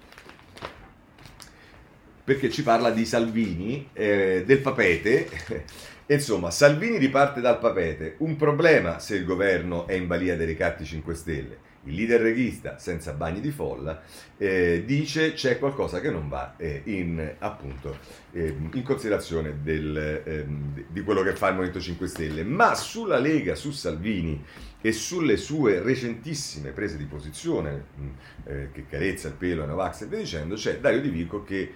perché ci parla di Salvini, del papete. Insomma, Salvini riparte dal papete. Un problema se il governo è in balia dei ricatti 5 Stelle. Il leader reghista, senza bagni di folla, dice c'è qualcosa che non va in considerazione di quello che fa il Movimento 5 Stelle. Ma sulla Lega, su Salvini e sulle sue recentissime prese di posizione, che carezza il pelo a Novax e via dicendo, c'è Dario Di Vico che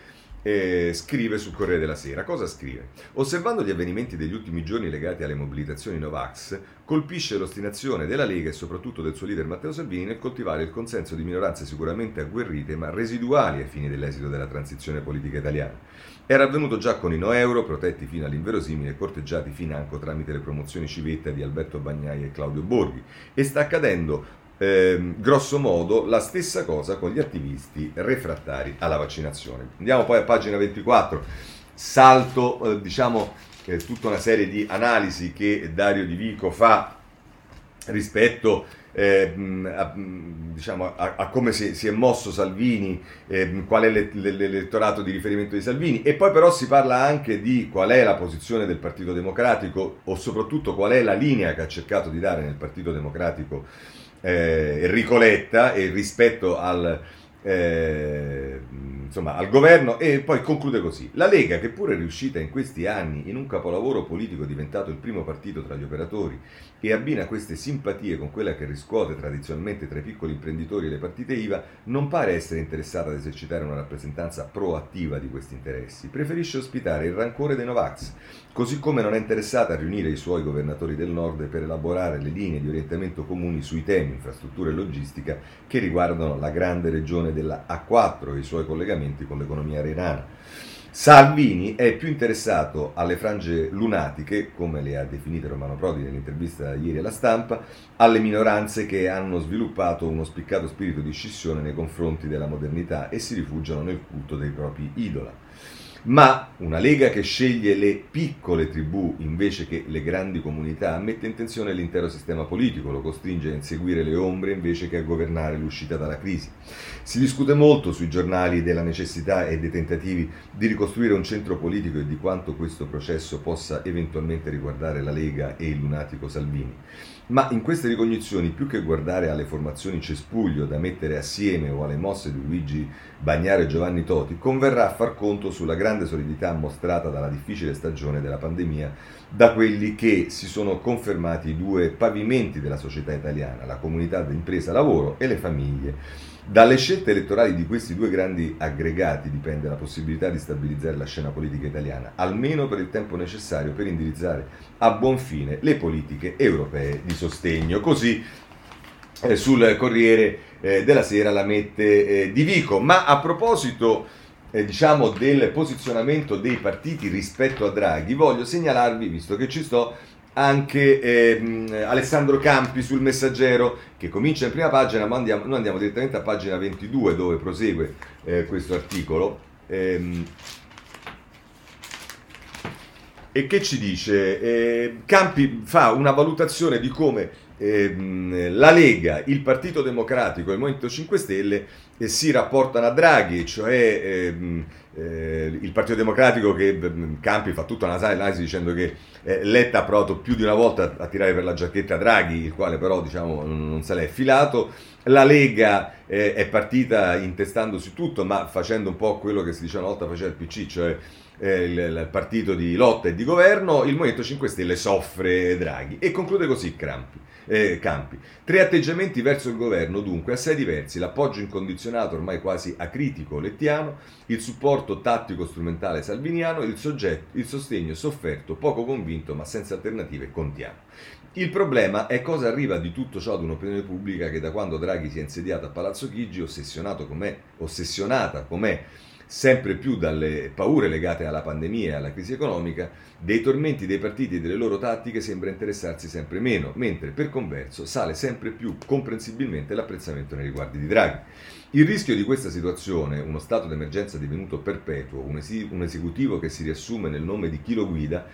scrive sul Corriere della Sera. Cosa scrive? Osservando gli avvenimenti degli ultimi giorni legati alle mobilitazioni Novax, colpisce l'ostinazione della Lega e soprattutto del suo leader Matteo Salvini nel coltivare il consenso di minoranze sicuramente agguerrite ma residuali ai fini dell'esito della transizione politica italiana. Era avvenuto già con i no euro, protetti fino all'inverosimile e corteggiati financo tramite le promozioni civetta di Alberto Bagnai e Claudio Borghi, e sta accadendo grosso modo la stessa cosa con gli attivisti refrattari alla vaccinazione. Andiamo poi a pagina 24, salto tutta una serie di analisi che Dario Di Vico fa rispetto a come si è mosso Salvini, qual è l'elettorato di riferimento di Salvini, e poi però si parla anche di qual è la posizione del Partito Democratico o soprattutto qual è la linea che ha cercato di dare nel Partito Democratico Enrico Letta e rispetto al governo, e poi conclude così: la Lega, che pure è riuscita in questi anni in un capolavoro politico diventato il primo partito tra gli operatori e abbina queste simpatie con quella che riscuote tradizionalmente tra i piccoli imprenditori e le partite IVA, non pare essere interessata ad esercitare una rappresentanza proattiva di questi interessi, preferisce ospitare il rancore dei Novax, così come non è interessata a riunire i suoi governatori del nord per elaborare le linee di orientamento comuni sui temi infrastrutture e logistica che riguardano la grande regione della A4 e i suoi collegamenti con l'economia renana. Salvini è più interessato alle frange lunatiche, come le ha definite Romano Prodi nell'intervista ieri alla Stampa, alle minoranze che hanno sviluppato uno spiccato spirito di scissione nei confronti della modernità e si rifugiano nel culto dei propri idola. Ma una Lega che sceglie le piccole tribù invece che le grandi comunità mette in tensione l'intero sistema politico, lo costringe a inseguire le ombre invece che a governare l'uscita dalla crisi. Si discute molto sui giornali della necessità e dei tentativi di ricostruire un centro politico e di quanto questo processo possa eventualmente riguardare la Lega e il lunatico Salvini. Ma in queste ricognizioni, più che guardare alle formazioni cespuglio da mettere assieme o alle mosse di Luigi Bagnaro e Giovanni Toti, converrà a far conto sulla grande solidità mostrata dalla difficile stagione della pandemia da quelli che si sono confermati i due pavimenti della società italiana, la comunità d'impresa-lavoro e le famiglie. Dalle scelte elettorali di questi due grandi aggregati dipende la possibilità di stabilizzare la scena politica italiana, almeno per il tempo necessario per indirizzare a buon fine le politiche europee di sostegno. Così sul Corriere della Sera la mette Di Vico. Ma a proposito diciamo del posizionamento dei partiti rispetto a Draghi, voglio segnalarvi, visto che ci sto, anche Alessandro Campi sul Messaggero, che comincia in prima pagina, ma noi andiamo direttamente a pagina 22 dove prosegue questo articolo. E che ci dice? Campi fa una valutazione di come la Lega, il Partito Democratico e il Movimento 5 Stelle si rapportano a Draghi, cioè il Partito Democratico, che Campi fa tutta una analisi dicendo che Letta ha provato più di una volta a tirare per la giacchetta Draghi, il quale però diciamo non se l'è affilato. La Lega è partita intestandosi tutto, ma facendo un po' quello che si diceva una volta faceva il PC, cioè il partito di lotta e di governo. Il Movimento 5 Stelle soffre Draghi, e conclude così Campi. Tre atteggiamenti verso il governo dunque assai diversi: l'appoggio incondizionato, ormai quasi acritico, lettiano, il supporto tattico strumentale salviniano, il sostegno sofferto, poco convinto ma senza alternative, contiamo. Il problema è cosa arriva di tutto ciò ad un'opinione pubblica che, da quando Draghi si è insediato a Palazzo Chigi, ossessionata com'è sempre più dalle paure legate alla pandemia e alla crisi economica, dei tormenti dei partiti e delle loro tattiche sembra interessarsi sempre meno, mentre per converso sale sempre più comprensibilmente l'apprezzamento nei riguardi di Draghi. Il rischio di questa situazione, uno stato d'emergenza divenuto perpetuo, un esecutivo che si riassume nel nome di chi lo guida,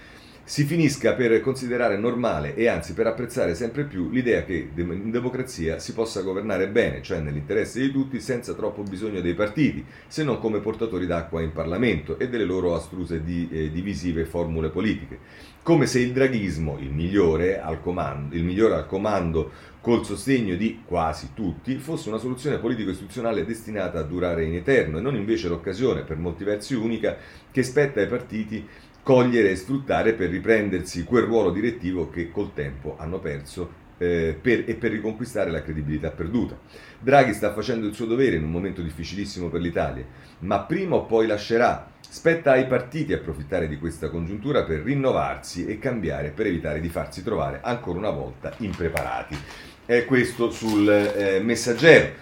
si finisca per considerare normale e anzi per apprezzare sempre più l'idea che in democrazia si possa governare bene, cioè nell'interesse di tutti, senza troppo bisogno dei partiti, se non come portatori d'acqua in Parlamento e delle loro astruse divisive formule politiche. Come se il draghismo, il migliore al comando col sostegno di quasi tutti, fosse una soluzione politico-istituzionale destinata a durare in eterno, e non invece l'occasione, per molti versi unica, che spetta ai partiti cogliere e sfruttare per riprendersi quel ruolo direttivo che col tempo hanno perso per riconquistare la credibilità perduta. Draghi sta facendo il suo dovere in un momento difficilissimo per l'Italia, ma prima o poi lascerà. Spetta ai partiti approfittare di questa congiuntura per rinnovarsi e cambiare, per evitare di farsi trovare ancora una volta impreparati. È questo sul Messaggero.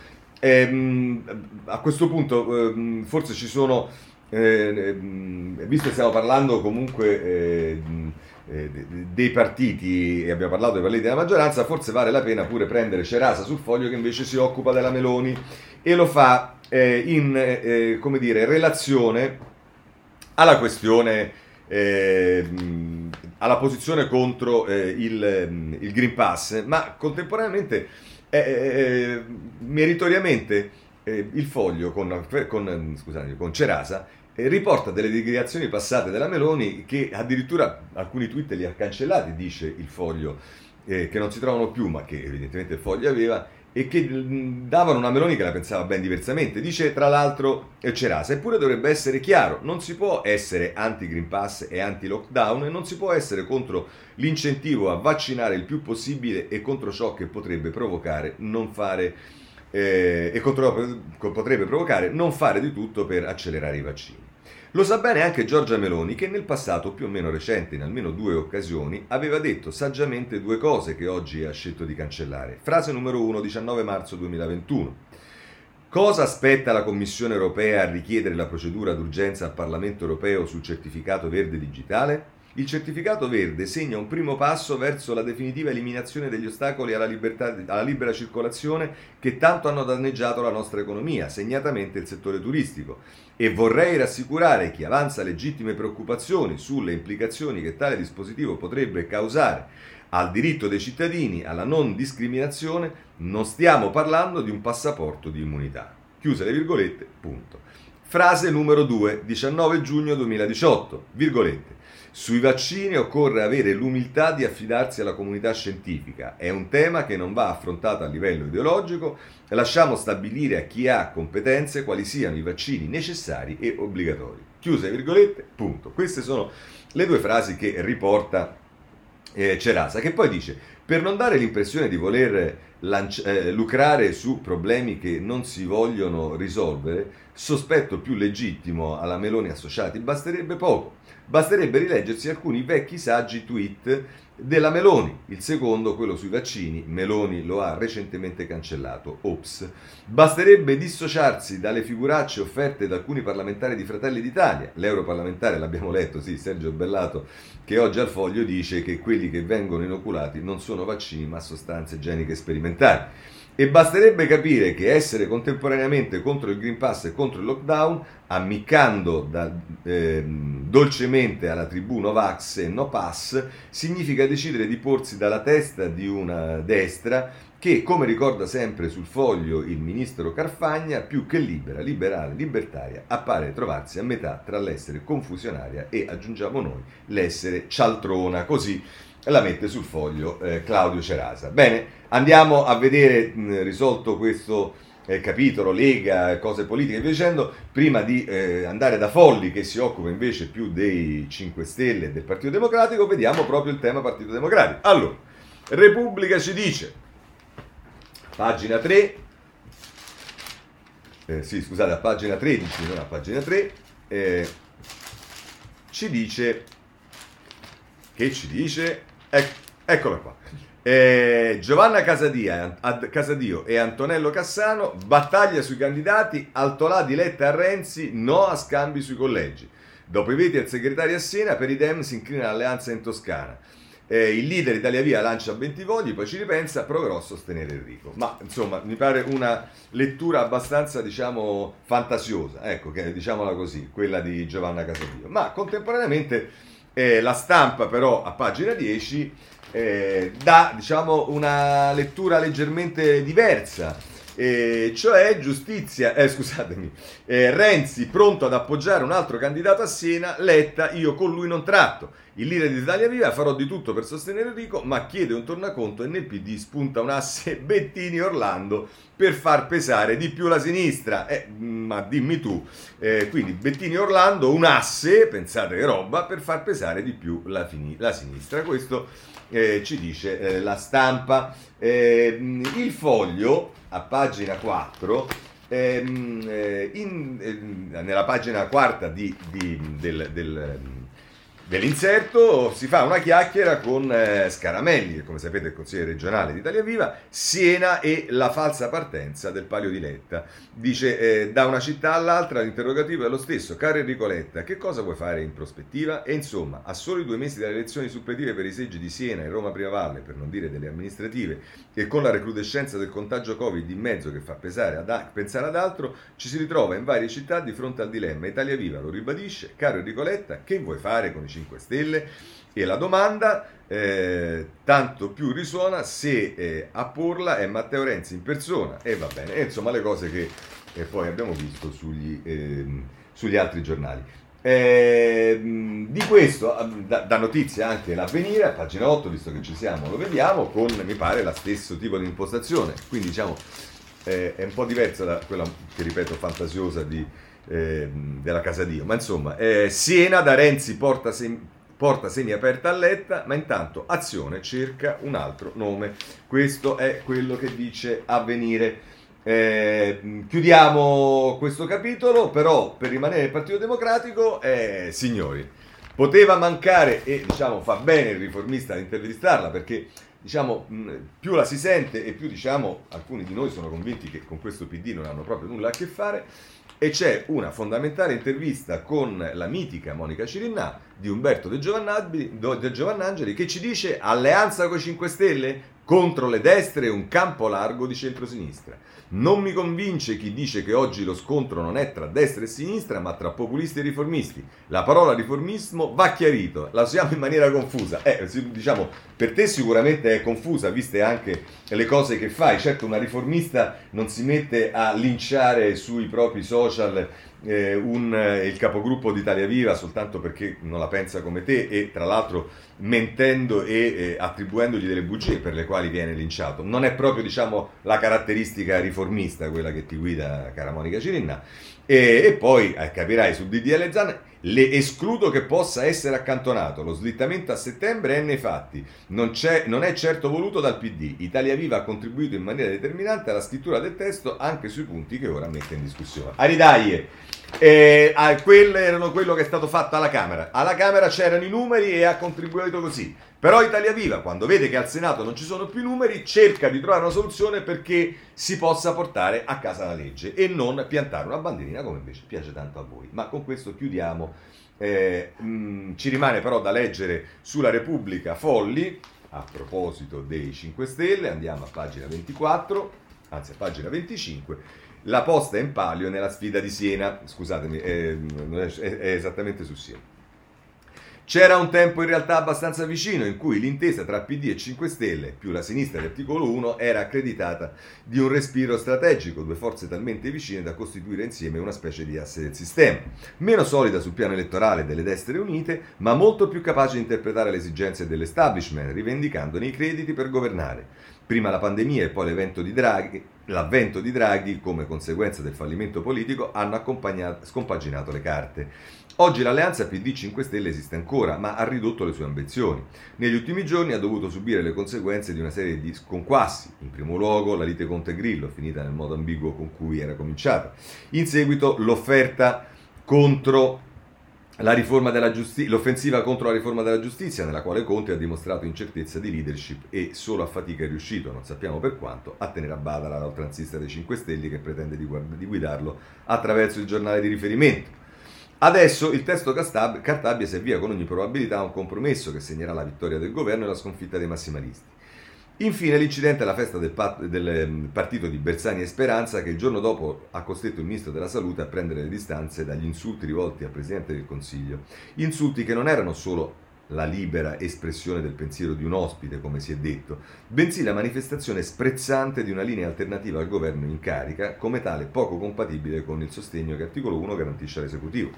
A questo punto forse ci sono... visto che stiamo parlando comunque dei partiti e abbiamo parlato dei partiti della maggioranza, forse vale la pena pure prendere Cerasa sul Foglio, che invece si occupa della Meloni, e lo fa in relazione alla questione, alla posizione contro il Green Pass, ma contemporaneamente meritoriamente il Foglio con Cerasa riporta delle dichiarazioni passate della Meloni, che addirittura alcuni tweet li ha cancellati, dice il Foglio, che non si trovano più, ma che evidentemente il Foglio aveva, e che davano una Meloni che la pensava ben diversamente. Dice tra l'altro Cerasa: eppure dovrebbe essere chiaro, non si può essere anti Green Pass e anti lockdown, e non si può essere contro l'incentivo a vaccinare il più possibile e contro ciò che potrebbe provocare non fare non fare di tutto per accelerare i vaccini. Lo sa bene anche Giorgia Meloni, che nel passato più o meno recente, in almeno due occasioni, aveva detto saggiamente due cose che oggi ha scelto di cancellare. Frase numero 1, 19 marzo 2021. Cosa aspetta la Commissione europea a richiedere la procedura d'urgenza al Parlamento europeo sul certificato verde digitale? Il certificato verde segna un primo passo verso la definitiva eliminazione degli ostacoli alla libera circolazione che tanto hanno danneggiato la nostra economia, segnatamente il settore turistico. E vorrei rassicurare chi avanza legittime preoccupazioni sulle implicazioni che tale dispositivo potrebbe causare al diritto dei cittadini alla non discriminazione. Non stiamo parlando di un passaporto di immunità. Chiuse le virgolette, punto. Frase numero 2, 19 giugno 2018, virgolette. Sui vaccini occorre avere l'umiltà di affidarsi alla comunità scientifica. È un tema che non va affrontato a livello ideologico. Lasciamo stabilire a chi ha competenze quali siano i vaccini necessari e obbligatori. Chiuse virgolette, punto. Queste sono le due frasi che riporta Cerasa, che poi dice: per non dare l'impressione di voler lucrare su problemi che non si vogliono risolvere, sospetto più legittimo alla Meloni associati, basterebbe poco. Basterebbe rileggersi alcuni vecchi saggi tweet della Meloni, il secondo, quello sui vaccini, Meloni lo ha recentemente cancellato, ops. Basterebbe dissociarsi dalle figuracce offerte da alcuni parlamentari di Fratelli d'Italia, l'europarlamentare, l'abbiamo letto, sì, Sergio Berlato, che oggi al Foglio dice che quelli che vengono inoculati non sono vaccini ma sostanze igieniche sperimentali. E basterebbe capire che essere contemporaneamente contro il Green Pass e contro il lockdown, ammiccando dolcemente alla tribù no vax e no pass, significa decidere di porsi dalla testa di una destra che, come ricorda sempre sul Foglio il ministro Carfagna, più che libera, liberale, libertaria, appare trovarsi a metà tra l'essere confusionaria e, aggiungiamo noi, l'essere cialtrona, così la mette sul Foglio Claudio Cerasa. Bene, andiamo a vedere, risolto questo capitolo, Lega, cose politiche e via dicendo, prima di andare da Folli, che si occupa invece più dei 5 Stelle e del Partito Democratico, vediamo proprio il tema Partito Democratico. Allora, Repubblica ci dice, pagina 3, sì, scusate, a pagina 13, non a pagina 3, ci dice... Eccola qua. Giovanna Casadio e Antonello Cassano, battaglia sui candidati, altolà di Letta a Renzi, no a scambi sui collegi. Dopo i veti al segretario a Siena, per i Dem si inclina l'alleanza in Toscana. Il leader Italia Via lancia Bentivogli, poi ci ripensa, Pro Grosso sostenere Enrico. Ma insomma, mi pare una lettura abbastanza, diciamo, fantasiosa, ecco, che, diciamola così, quella di Giovanna Casadio. Ma contemporaneamente La Stampa però a pagina 10 dà, diciamo, una lettura leggermente diversa, cioè giustizia, Renzi pronto ad appoggiare un altro candidato a Siena, Letta io con lui non tratto, il leader di Italia Viva farò di tutto per sostenere Enrico ma chiede un tornaconto e nel PD spunta un asse Bettini-Orlando per far pesare di più la sinistra, ma dimmi tu, quindi Bettini-Orlando un asse, pensate che roba, per far pesare di più la sinistra, questo ci dice La Stampa. Il Foglio a pagina 4, nella pagina quarta dell'inserto si fa una chiacchiera con Scaramelli, che come sapete è il consigliere regionale di Italia Viva, Siena e la falsa partenza del palio di Letta. Dice, da una città all'altra l'interrogativo è lo stesso, caro Enrico Letta, che cosa vuoi fare in prospettiva? E insomma, a soli 2 mesi dalle elezioni suppletive per i seggi di Siena e Roma Primavalle, per non dire delle amministrative, e con la recrudescenza del contagio Covid in mezzo che fa pensare ad altro, ci si ritrova in varie città di fronte al dilemma. Italia Viva lo ribadisce, caro Enrico Letta, che vuoi fare con i 5 Stelle? E la domanda tanto più risuona se a porla è Matteo Renzi in persona, e va bene, e insomma le cose che poi abbiamo visto sugli altri giornali. Di questo dà notizia anche l'Avvenire, a pagina 8, visto che ci siamo lo vediamo, con mi pare lo stesso tipo di impostazione, quindi diciamo è un po' diversa da quella che ripeto fantasiosa della Casadio, ma insomma Siena da Renzi porta semiaperta a Letta, ma intanto Azione cerca un altro nome, questo è quello che dice Avvenire. Chiudiamo questo capitolo però per rimanere nel Partito Democratico. Signori, poteva mancare, e diciamo fa bene il riformista ad intervistarla, perché diciamo più la si sente e più diciamo alcuni di noi sono convinti che con questo PD non hanno proprio nulla a che fare. E c'è una fondamentale intervista con la mitica Monica Cirinnà di Umberto De Giovanangeli che ci dice alleanza coi 5 Stelle contro le destre e un campo largo di centrosinistra. Non mi convince chi dice che oggi lo scontro non è tra destra e sinistra ma tra populisti e riformisti. La parola riformismo va chiarito, la usiamo in maniera confusa. Diciamo, per te sicuramente è confusa, viste anche le cose che fai. Certo, una riformista non si mette a linciare sui propri social il capogruppo di Italia Viva soltanto perché non la pensa come te, e tra l'altro mentendo e attribuendogli delle bugie per le quali viene linciato. Non è proprio, diciamo, la caratteristica riformista quella che ti guida, cara Monica Cirinnà. E poi capirai, sul DDL Zan Le escludo che possa essere accantonato. Lo slittamento a settembre è nei fatti. Non è certo voluto dal PD. Italia Viva ha contribuito in maniera determinante alla scrittura del testo, anche sui punti che ora mette in discussione. A ridaglie. Quello erano quello che è stato fatto alla Camera. Alla Camera c'erano i numeri e ha contribuito così. Però Italia Viva, quando vede che al Senato non ci sono più numeri, cerca di trovare una soluzione perché si possa portare a casa la legge e non piantare una bandierina come invece piace tanto a voi. Ma con questo chiudiamo. Ci rimane però da leggere sulla Repubblica Folli a proposito dei 5 Stelle. Andiamo a pagina 24, anzi a pagina 25. La posta in palio nella sfida di Siena. Scusatemi, è esattamente su Siena. C'era un tempo in realtà abbastanza vicino in cui l'intesa tra PD e 5 Stelle, più la sinistra di Articolo 1, era accreditata di un respiro strategico, due forze talmente vicine da costituire insieme una specie di asse del sistema, meno solida sul piano elettorale delle destre unite, ma molto più capace di interpretare le esigenze dell'establishment, rivendicandone i crediti per governare. Prima la pandemia e poi l'avvento di Draghi, come conseguenza del fallimento politico, hanno scompaginato le carte. Oggi l'alleanza PD-5 Stelle esiste ancora, ma ha ridotto le sue ambizioni. Negli ultimi giorni ha dovuto subire le conseguenze di una serie di sconquassi. In primo luogo la lite Conte-Grillo, finita nel modo ambiguo con cui era cominciata. In seguito l'offerta contro la riforma della l'offensiva contro la riforma della giustizia, nella quale Conte ha dimostrato incertezza di leadership e solo a fatica è riuscito, non sappiamo per quanto, a tenere a bada la oltranzista dei 5 Stelle che pretende di guidarlo attraverso il giornale di riferimento. Adesso il testo Cartabia si avvia con ogni probabilità a un compromesso che segnerà la vittoria del governo e la sconfitta dei massimalisti. Infine l'incidente alla festa del partito di Bersani e Speranza, che il giorno dopo ha costretto il ministro della salute a prendere le distanze dagli insulti rivolti al presidente del Consiglio. Insulti che non erano solo la libera espressione del pensiero di un ospite, come si è detto, bensì la manifestazione sprezzante di una linea alternativa al governo in carica, come tale poco compatibile con il sostegno che Articolo 1 garantisce all'esecutivo.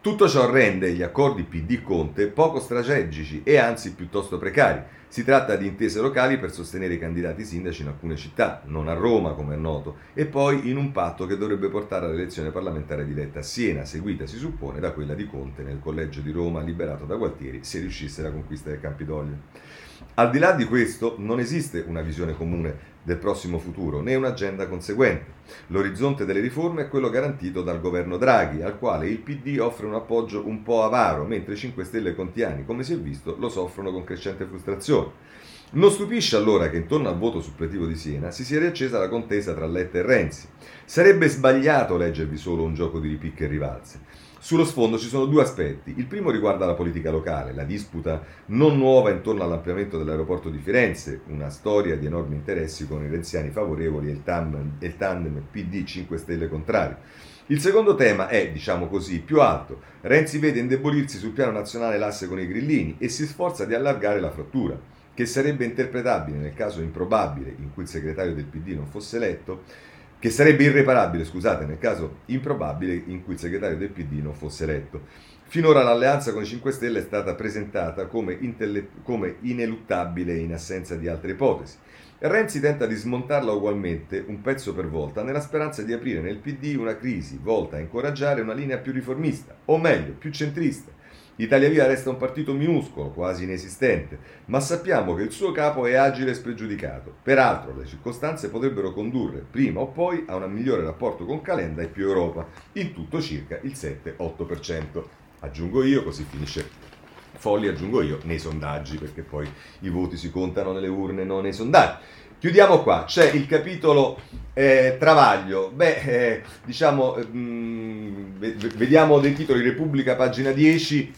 Tutto ciò rende gli accordi PD-Conte poco strategici e anzi piuttosto precari. Si tratta di intese locali per sostenere i candidati sindaci in alcune città, non a Roma come è noto, e poi in un patto che dovrebbe portare all'elezione parlamentare diretta a Siena, seguita si suppone da quella di Conte nel collegio di Roma liberato da Gualtieri se riuscisse la conquista del Campidoglio. Al di là di questo non esiste una visione comune del prossimo futuro né un'agenda conseguente. L'orizzonte delle riforme è quello garantito dal governo Draghi, al quale il PD offre un appoggio un po' avaro, mentre i 5 Stelle contiani, come si è visto, lo soffrono con crescente frustrazione. Non stupisce allora che intorno al voto suppletivo di Siena si sia riaccesa la contesa tra Letta e Renzi. Sarebbe sbagliato leggervi solo un gioco di ripicche e rivalse. Sullo sfondo ci sono due aspetti. Il primo riguarda la politica locale, la disputa non nuova intorno all'ampliamento dell'aeroporto di Firenze, una storia di enormi interessi con i renziani favorevoli e il tandem PD-5 Stelle contrari. Il secondo tema è, diciamo così, più alto. Renzi vede indebolirsi sul piano nazionale l'asse con i grillini e si sforza di allargare la frattura, che sarebbe interpretabile nel caso improbabile in cui il segretario del PD non fosse eletto, che sarebbe irreparabile, scusate, nel caso improbabile in cui il segretario del PD non fosse eletto. Finora l'alleanza con i 5 Stelle è stata presentata come ineluttabile in assenza di altre ipotesi. Renzi tenta di smontarla ugualmente, un pezzo per volta, nella speranza di aprire nel PD una crisi volta a incoraggiare una linea più riformista, o meglio, più centrista. Italia Viva resta un partito minuscolo, quasi inesistente, ma sappiamo che il suo capo è agile e spregiudicato. Peraltro, le circostanze potrebbero condurre, prima o poi, a un migliore rapporto con Calenda e più Europa, in tutto circa il 7-8%. Aggiungo io, così finisce Folli, aggiungo io, nei sondaggi, perché poi i voti si contano nelle urne, non nei sondaggi. Chiudiamo qua, c'è il capitolo Travaglio. Vediamo dei titoli. Repubblica, pagina 10,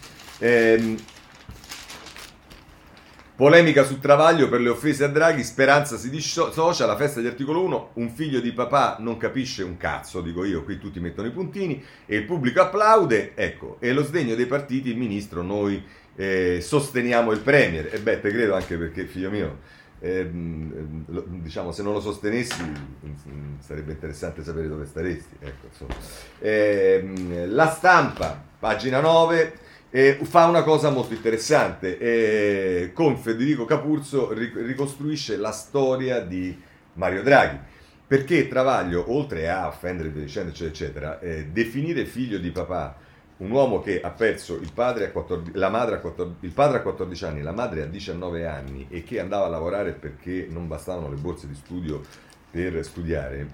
polemica su Travaglio per le offese a Draghi, Speranza si dissocia, la festa di Articolo 1, un figlio di papà non capisce un cazzo, dico io, qui tutti mettono i puntini, e il pubblico applaude, ecco, e lo sdegno dei partiti, il ministro, noi sosteniamo il premier, te credo anche perché, figlio mio, se non lo sostenessi sarebbe interessante sapere dove staresti, ecco, insomma. La Stampa, pagina 9, fa una cosa molto interessante, con Federico Capurzo ricostruisce la storia di Mario Draghi, perché Travaglio, oltre a offendere eccetera, definire figlio di papà un uomo che ha perso il padre a 14 anni, la madre a 19 anni e che andava a lavorare perché non bastavano le borse di studio per studiare,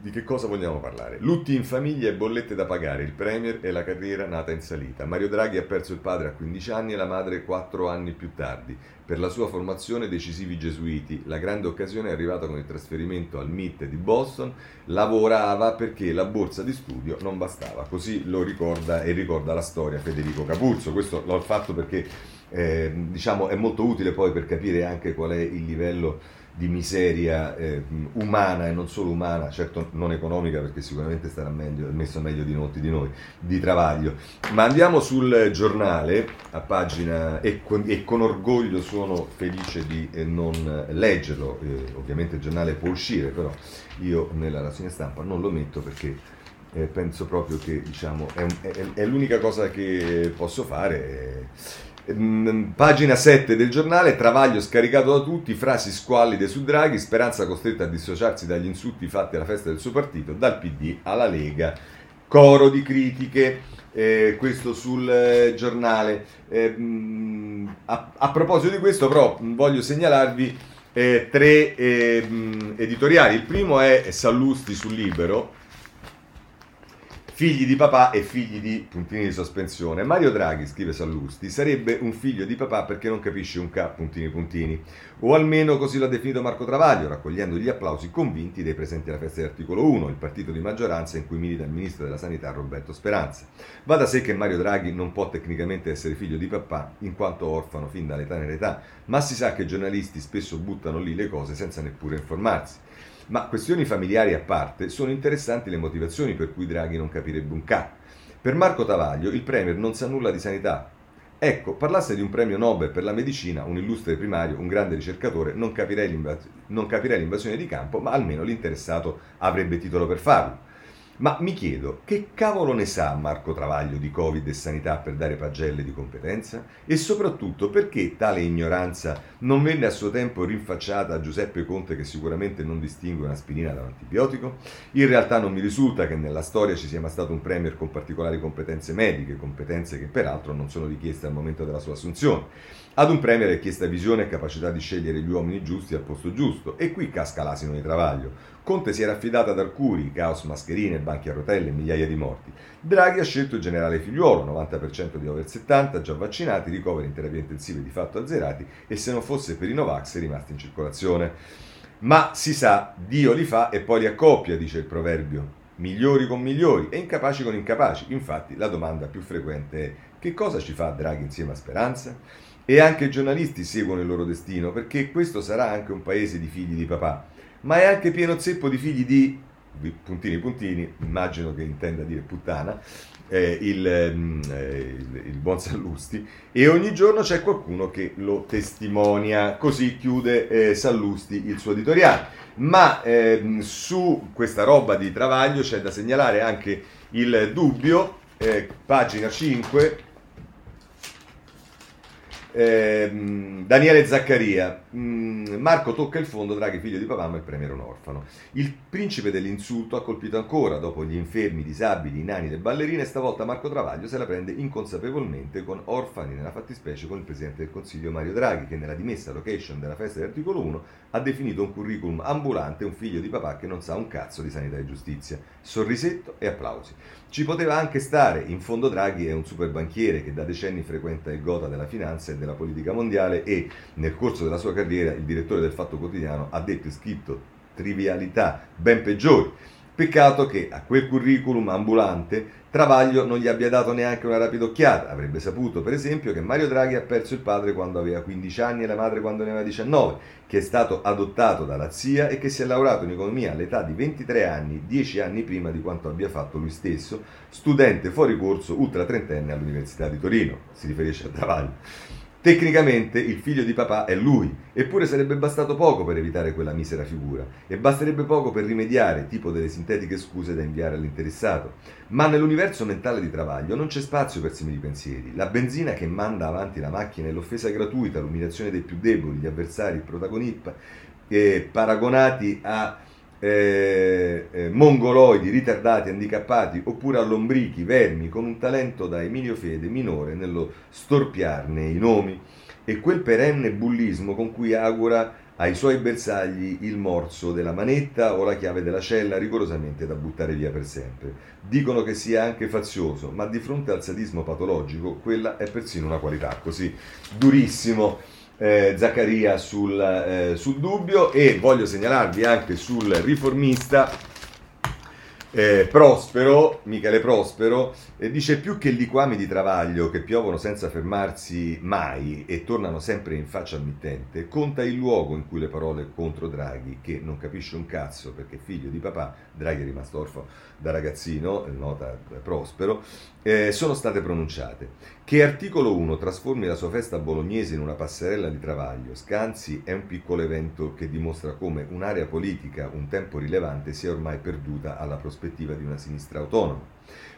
di che cosa vogliamo parlare? Lutti in famiglia e bollette da pagare, il premier e la carriera nata in salita. Mario Draghi ha perso il padre a 15 anni e la madre 4 anni più tardi. Per la sua formazione decisivi gesuiti, la grande occasione è arrivata con il trasferimento al MIT di Boston, lavorava perché la borsa di studio non bastava. Così lo ricorda e ricorda la storia Federico Capuzzo. Questo l'ho fatto perché è molto utile poi per capire anche qual è il livello di miseria umana e non solo umana, certo non economica perché sicuramente sarà messo meglio di molti di noi, di Travaglio. Ma andiamo sul giornale a pagina e con orgoglio sono felice di non leggerlo, ovviamente il giornale può uscire, però io nella rassegna stampa non lo metto perché penso proprio che è l'unica cosa che posso fare. Pagina 7 del giornale, Travaglio scaricato da tutti, frasi squallide su Draghi, Speranza costretta a dissociarsi dagli insulti fatti alla festa del suo partito, dal PD alla Lega, coro di critiche, questo sul giornale. A proposito di questo però voglio segnalarvi tre editoriali, il primo è Sallusti sul Libero, figli di papà e figli di puntini di sospensione. Mario Draghi, scrive Sallusti, sarebbe un figlio di papà perché non capisce un K puntini puntini. O almeno così l'ha definito Marco Travaglio, raccogliendo gli applausi convinti dei presenti alla festa dell'articolo 1, il partito di maggioranza in cui milita il ministro della Sanità Roberto Speranza. Va da sé che Mario Draghi non può tecnicamente essere figlio di papà, in quanto orfano fin dalle tenere età, ma si sa che i giornalisti spesso buttano lì le cose senza neppure informarsi. Ma questioni familiari a parte, sono interessanti le motivazioni per cui Draghi non capirebbe un K. Per Marco Travaglio il premier non sa nulla di sanità. Ecco, parlasse di un premio Nobel per la medicina, un illustre primario, un grande ricercatore, non capirei l'invasione di campo, ma almeno l'interessato avrebbe titolo per farlo. Ma mi chiedo, che cavolo ne sa Marco Travaglio di Covid e sanità per dare pagelle di competenza? E soprattutto, perché tale ignoranza non venne a suo tempo rinfacciata a Giuseppe Conte, che sicuramente non distingue una aspirina da un antibiotico? In realtà non mi risulta che nella storia ci sia mai stato un premier con particolari competenze mediche, competenze che peraltro non sono richieste al momento della sua assunzione. Ad un premier è chiesta visione e capacità di scegliere gli uomini giusti al posto giusto, e qui casca l'asino di Travaglio. Conte si era affidata ad Arcuri, caos, mascherine, banchi a rotelle e migliaia di morti. Draghi ha scelto il generale Figliuolo, 90% di over 70, già vaccinati, ricoveri in terapia intensiva di fatto azzerati e se non fosse per i Novax rimasti in circolazione. Ma si sa, Dio li fa e poi li accoppia, dice il proverbio. Migliori con migliori e incapaci con incapaci. Infatti la domanda più frequente è: che cosa ci fa Draghi insieme a Speranza? E anche i giornalisti seguono il loro destino, perché questo sarà anche un paese di figli di papà. Ma è anche pieno zeppo di figli di puntini puntini, immagino che intenda dire puttana, il buon Sallusti, e ogni giorno c'è qualcuno che lo testimonia. Così chiude Sallusti il suo editoriale. Ma su questa roba di Travaglio c'è da segnalare anche Il Dubbio, pagina 5, Daniele Zaccaria, Marco tocca il fondo, Draghi figlio di papà ma il premier è un orfano. Il principe dell'insulto ha colpito ancora, dopo gli infermi, i disabili, i nani, le ballerine, stavolta Marco Travaglio se la prende inconsapevolmente con orfani, nella fattispecie con il presidente del Consiglio Mario Draghi, che nella dimessa location della festa dell'articolo 1 ha definito un curriculum ambulante un figlio di papà che non sa un cazzo di sanità e giustizia. Sorrisetto e applausi. Ci poteva anche stare, in fondo Draghi è un super banchiere che da decenni frequenta il gotha della finanza e della politica mondiale e nel corso della sua carriera il direttore del Fatto Quotidiano ha detto e scritto trivialità ben peggiori. Peccato che a quel curriculum ambulante Travaglio non gli abbia dato neanche una rapida occhiata. Avrebbe saputo, per esempio, che Mario Draghi ha perso il padre quando aveva 15 anni e la madre quando ne aveva 19, che è stato adottato dalla zia e che si è laureato in economia all'età di 23 anni, 10 anni prima di quanto abbia fatto lui stesso, studente fuori corso ultra trentenne all'Università di Torino. Si riferisce a Travaglio. Tecnicamente il figlio di papà è lui, eppure sarebbe bastato poco per evitare quella misera figura e basterebbe poco per rimediare, tipo delle sintetiche scuse da inviare all'interessato. Ma nell'universo mentale di Travaglio non c'è spazio per simili pensieri. La benzina che manda avanti la macchina è l'offesa gratuita, l'umiliazione dei più deboli, gli avversari, il protagonista, paragonati a mongoloidi, ritardati, handicappati oppure allombrichi, vermi, con un talento da Emilio Fede minore nello storpiarne i nomi, e quel perenne bullismo con cui augura ai suoi bersagli il morso della manetta o la chiave della cella, rigorosamente da buttare via per sempre. Dicono che sia anche fazioso, ma di fronte al sadismo patologico quella è persino una qualità. Così durissimo Zaccaria sul Dubbio. E voglio segnalarvi anche sul Riformista Prospero, Michele Prospero, dice: più che liquami di Travaglio che piovono senza fermarsi mai e tornano sempre in faccia al mittente, conta il luogo in cui le parole contro Draghi, che non capisce un cazzo perché figlio di papà, Draghi è rimasto orfano da ragazzino, nota Prospero, sono state pronunciate. Che Articolo 1 trasformi la sua festa bolognese in una passerella di Travaglio, scansi, è un piccolo evento che dimostra come un'area politica un tempo rilevante sia ormai perduta alla prospettiva di una sinistra autonoma.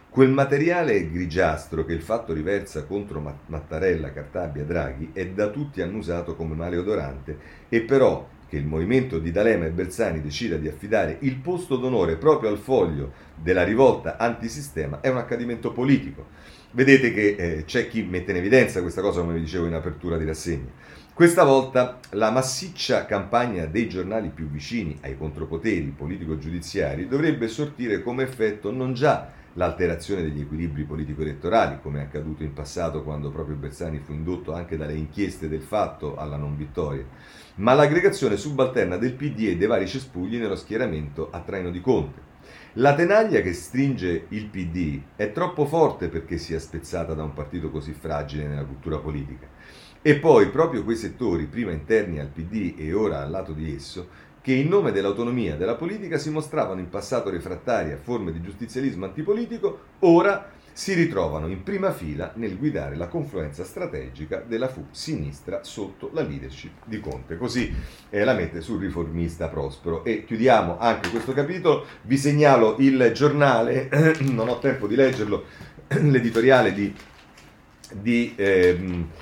Quel materiale grigiastro che il Fatto riversa contro Mattarella, Cartabia, Draghi è da tutti annusato come maleodorante, e però che il movimento di D'Alema e Bersani decida di affidare il posto d'onore proprio al Foglio della rivolta antisistema è un accadimento politico. Vedete che c'è chi mette in evidenza questa cosa, come vi dicevo in apertura di rassegna. Questa volta la massiccia campagna dei giornali più vicini ai contropoteri politico-giudiziari dovrebbe sortire come effetto non già l'alterazione degli equilibri politico-elettorali, come è accaduto in passato quando proprio Bersani fu indotto anche dalle inchieste del Fatto alla non vittoria, ma l'aggregazione subalterna del PD e dei vari cespugli nello schieramento a traino di Conte. La tenaglia che stringe il PD è troppo forte perché sia spezzata da un partito così fragile nella cultura politica. E poi proprio quei settori, prima interni al PD e ora al lato di esso, che in nome dell'autonomia della politica si mostravano in passato refrattari a forme di giustizialismo antipolitico, ora si ritrovano in prima fila nel guidare la confluenza strategica della sinistra sotto la leadership di Conte. Così la mette sul Riformista Prospero. E chiudiamo anche questo capitolo. Vi segnalo Il Giornale, non ho tempo di leggerlo, l'editoriale del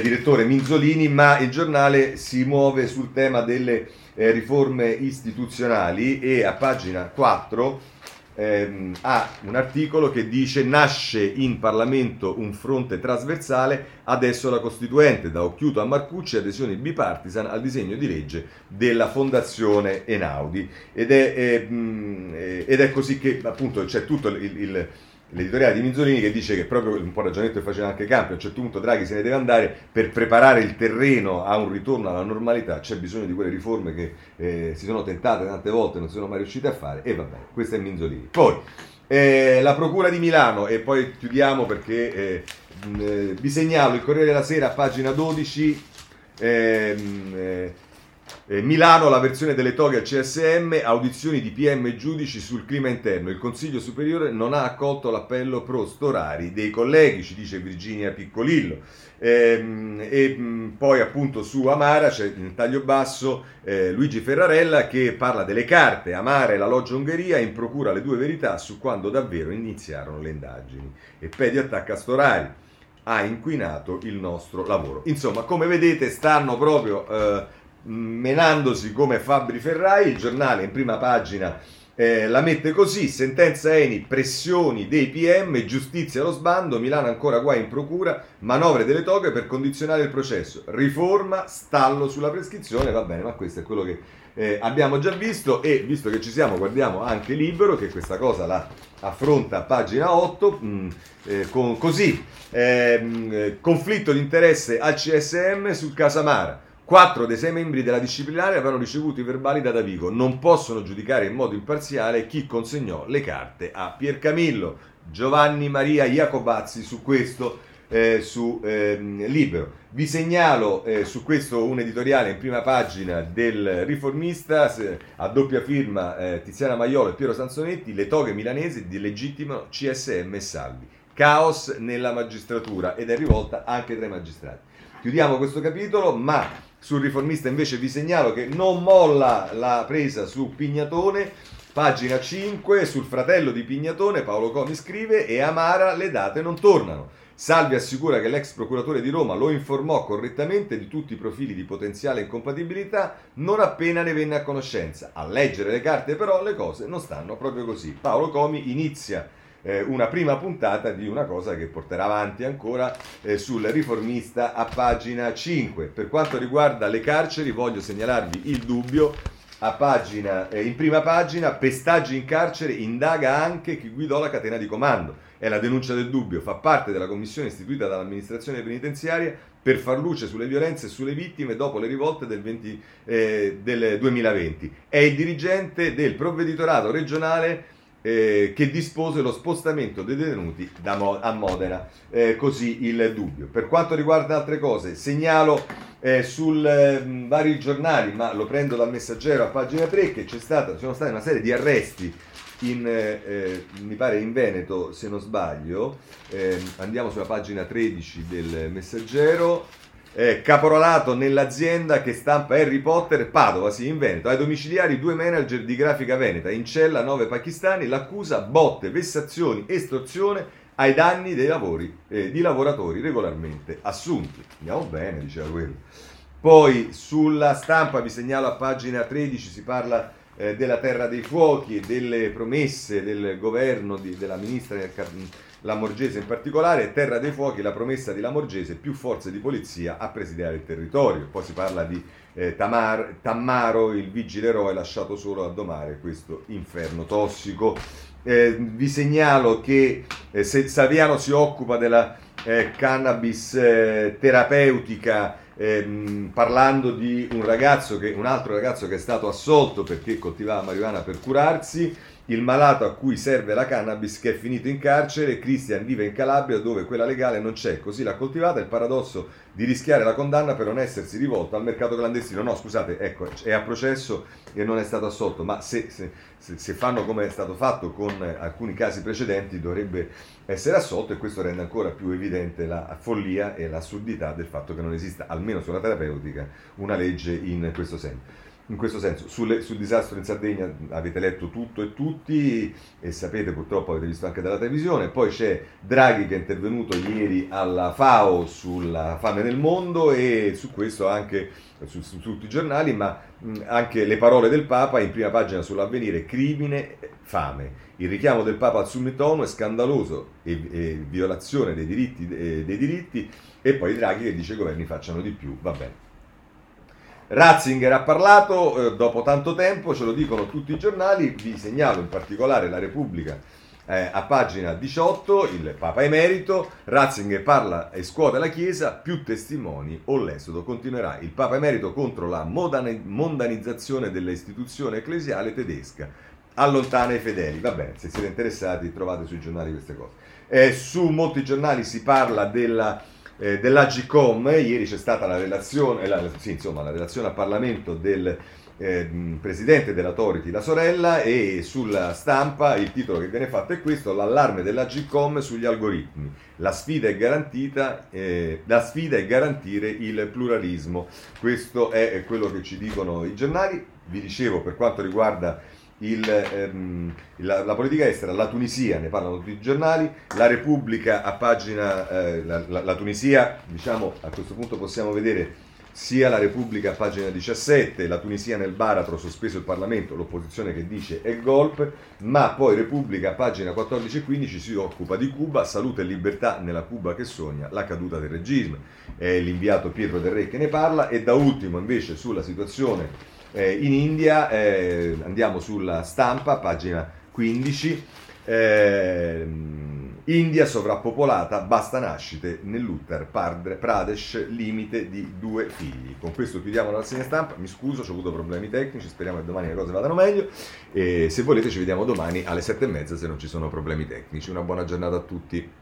direttore Minzolini, ma Il Giornale si muove sul tema delle riforme istituzionali e a pagina 4 ha un articolo che dice: nasce in Parlamento un fronte trasversale, adesso la Costituente, da Occhiuto a Marcucci, adesioni bipartisan al disegno di legge della Fondazione Einaudi. Ed è così che appunto c'è tutto il l'editoriale di Minzolini, che dice che proprio un po' il ragionamento che faceva anche Campi, a un certo punto Draghi se ne deve andare, per preparare il terreno a un ritorno alla normalità c'è bisogno di quelle riforme che si sono tentate tante volte e non si sono mai riuscite a fare, e va bene, questo è Minzolini. Poi la Procura di Milano, e poi chiudiamo perché vi segnalo il Corriere della Sera, pagina 12, Milano, la versione delle toghe al CSM, audizioni di PM e giudici sul clima interno, il Consiglio Superiore non ha accolto l'appello pro Storari dei colleghi, ci dice Virginia Piccolillo. E poi appunto su Amara c'è il taglio basso, Luigi Ferrarella che parla delle carte, Amara e la loggia Ungheria, in procura le due verità su quando davvero iniziarono le indagini, e Pedi attacca Storari, ha inquinato il nostro lavoro. Insomma, come vedete, stanno proprio menandosi come Fabbri Ferrai. Il Giornale in prima pagina la mette così: sentenza Eni, pressioni dei PM, giustizia allo sbando, Milano ancora guai in procura, manovre delle toghe per condizionare il processo, riforma, stallo sulla prescrizione. Va bene, ma questo è quello che abbiamo già visto, e visto che ci siamo guardiamo anche Libero, che questa cosa la affronta a pagina 8 conflitto di interesse al CSM sul caso Amara. 4 dei 6 membri della disciplinare avevano ricevuto i verbali da Davigo. Non possono giudicare in modo imparziale chi consegnò le carte a Piercamillo. Giovanni Maria Iacobazzi su questo, su Libero. Vi segnalo su questo un editoriale in prima pagina del Riformista, a doppia firma Tiziana Maiolo e Piero Sansonetti, le toghe milanesi delegittimano CSM e Salvi. Caos nella magistratura, ed è rivolta anche tra i magistrati. Chiudiamo questo capitolo, ma sul Riformista invece vi segnalo che non molla la presa su Pignatone, pagina 5, sul fratello di Pignatone Paolo Comi scrive: e Amara le date non tornano. Salvi assicura che l'ex procuratore di Roma lo informò correttamente di tutti i profili di potenziale incompatibilità non appena ne venne a conoscenza. A leggere le carte però le cose non stanno proprio così. Paolo Comi inizia una prima puntata di una cosa che porterà avanti ancora sul riformista a pagina 5. Per quanto riguarda le carceri voglio segnalarvi Il Dubbio a pagina, in prima pagina. Pestaggi in carcere, indaga anche chi guidò la catena di comando. È la denuncia del Dubbio, fa parte della commissione istituita dall'amministrazione penitenziaria per far luce sulle violenze e sulle vittime dopo le rivolte del 2020. È il dirigente del provveditorato regionale che dispose lo spostamento dei detenuti a Modena, così Il Dubbio. Per quanto riguarda altre cose, segnalo sui vari giornali, ma lo prendo dal Messaggero a pagina 3, che ci sono state una serie di arresti mi pare in Veneto, se non sbaglio, andiamo sulla pagina 13 del Messaggero. Caporalato nell'azienda che stampa Harry Potter, Padova, sì, in Veneto. Ai domiciliari 2 manager di Grafica Veneta, in cella 9 pakistani, l'accusa botte, vessazioni, estorsione ai danni dei di lavoratori regolarmente assunti. Andiamo bene, diceva quello. Poi sulla Stampa vi segnalo a pagina 13, si parla della terra dei fuochi e delle promesse del governo della ministra Lamorgese in particolare. Terra dei fuochi, la promessa di Lamorgese, più forze di polizia a presidiare il territorio. Poi si parla di Tammaro, il vigile eroe lasciato solo a domare questo inferno tossico. Vi segnalo che Saviano si occupa della cannabis terapeutica, parlando di un altro ragazzo che è stato assolto perché coltivava marijuana per curarsi, il malato a cui serve la cannabis che è finito in carcere. Christian vive in Calabria dove quella legale non c'è, così l'ha coltivata, il paradosso di rischiare la condanna per non essersi rivolto al mercato clandestino. No, scusate, ecco, è a processo e non è stato assolto, ma se fanno come è stato fatto con alcuni casi precedenti dovrebbe essere assolto, e questo rende ancora più evidente la follia e l'assurdità del fatto che non esista, almeno sulla terapeutica, una legge in questo senso. In questo senso, sul disastro in Sardegna avete letto tutto e tutti, e sapete, purtroppo avete visto anche dalla televisione. Poi c'è Draghi che è intervenuto ieri alla FAO sulla fame nel mondo, e su questo anche su tutti i giornali, ma anche le parole del Papa in prima pagina sull'Avvenire: crimine, fame. Il richiamo del Papa al summit ONU è scandaloso e violazione dei diritti, e poi Draghi che dice i governi facciano di più, va bene. Ratzinger ha parlato dopo tanto tempo, ce lo dicono tutti i giornali. Vi segnalo in particolare la Repubblica a pagina 18, il Papa Emerito. Ratzinger parla e scuote la Chiesa, più testimoni o l'esodo continuerà. Il Papa Emerito contro la mondanizzazione dell'istituzione ecclesiale tedesca, allontana i fedeli. Va bene, se siete interessati trovate sui giornali queste cose. Su molti giornali si parla dell'Agcom. Ieri c'è stata la relazione, la relazione al Parlamento del presidente dell'Authority, la sorella, e sulla Stampa il titolo che viene fatto è questo: l'allarme dell'Agcom sugli algoritmi. La sfida è garantire il pluralismo. Questo è quello che ci dicono i giornali. Vi dicevo, per quanto riguarda la politica estera, la Tunisia, ne parlano tutti i giornali. La Repubblica a pagina la Tunisia, diciamo, a questo punto possiamo vedere sia la Repubblica a pagina 17, la Tunisia nel baratro, sospeso il Parlamento, l'opposizione che dice è golpe, ma poi Repubblica a pagina 14 e 15 si occupa di Cuba, salute e libertà nella Cuba che sogna la caduta del regime, è l'inviato Pietro Del Re che ne parla. E da ultimo invece sulla situazione in India, andiamo sulla Stampa, pagina 15, India sovrappopolata, basta nascite nell'Uttar Pradesh, limite di 2 figli. Con questo chiudiamo la rassegna stampa, mi scuso, ho avuto problemi tecnici, speriamo che domani le cose vadano meglio, e se volete ci vediamo domani alle 7:30 se non ci sono problemi tecnici. Una buona giornata a tutti.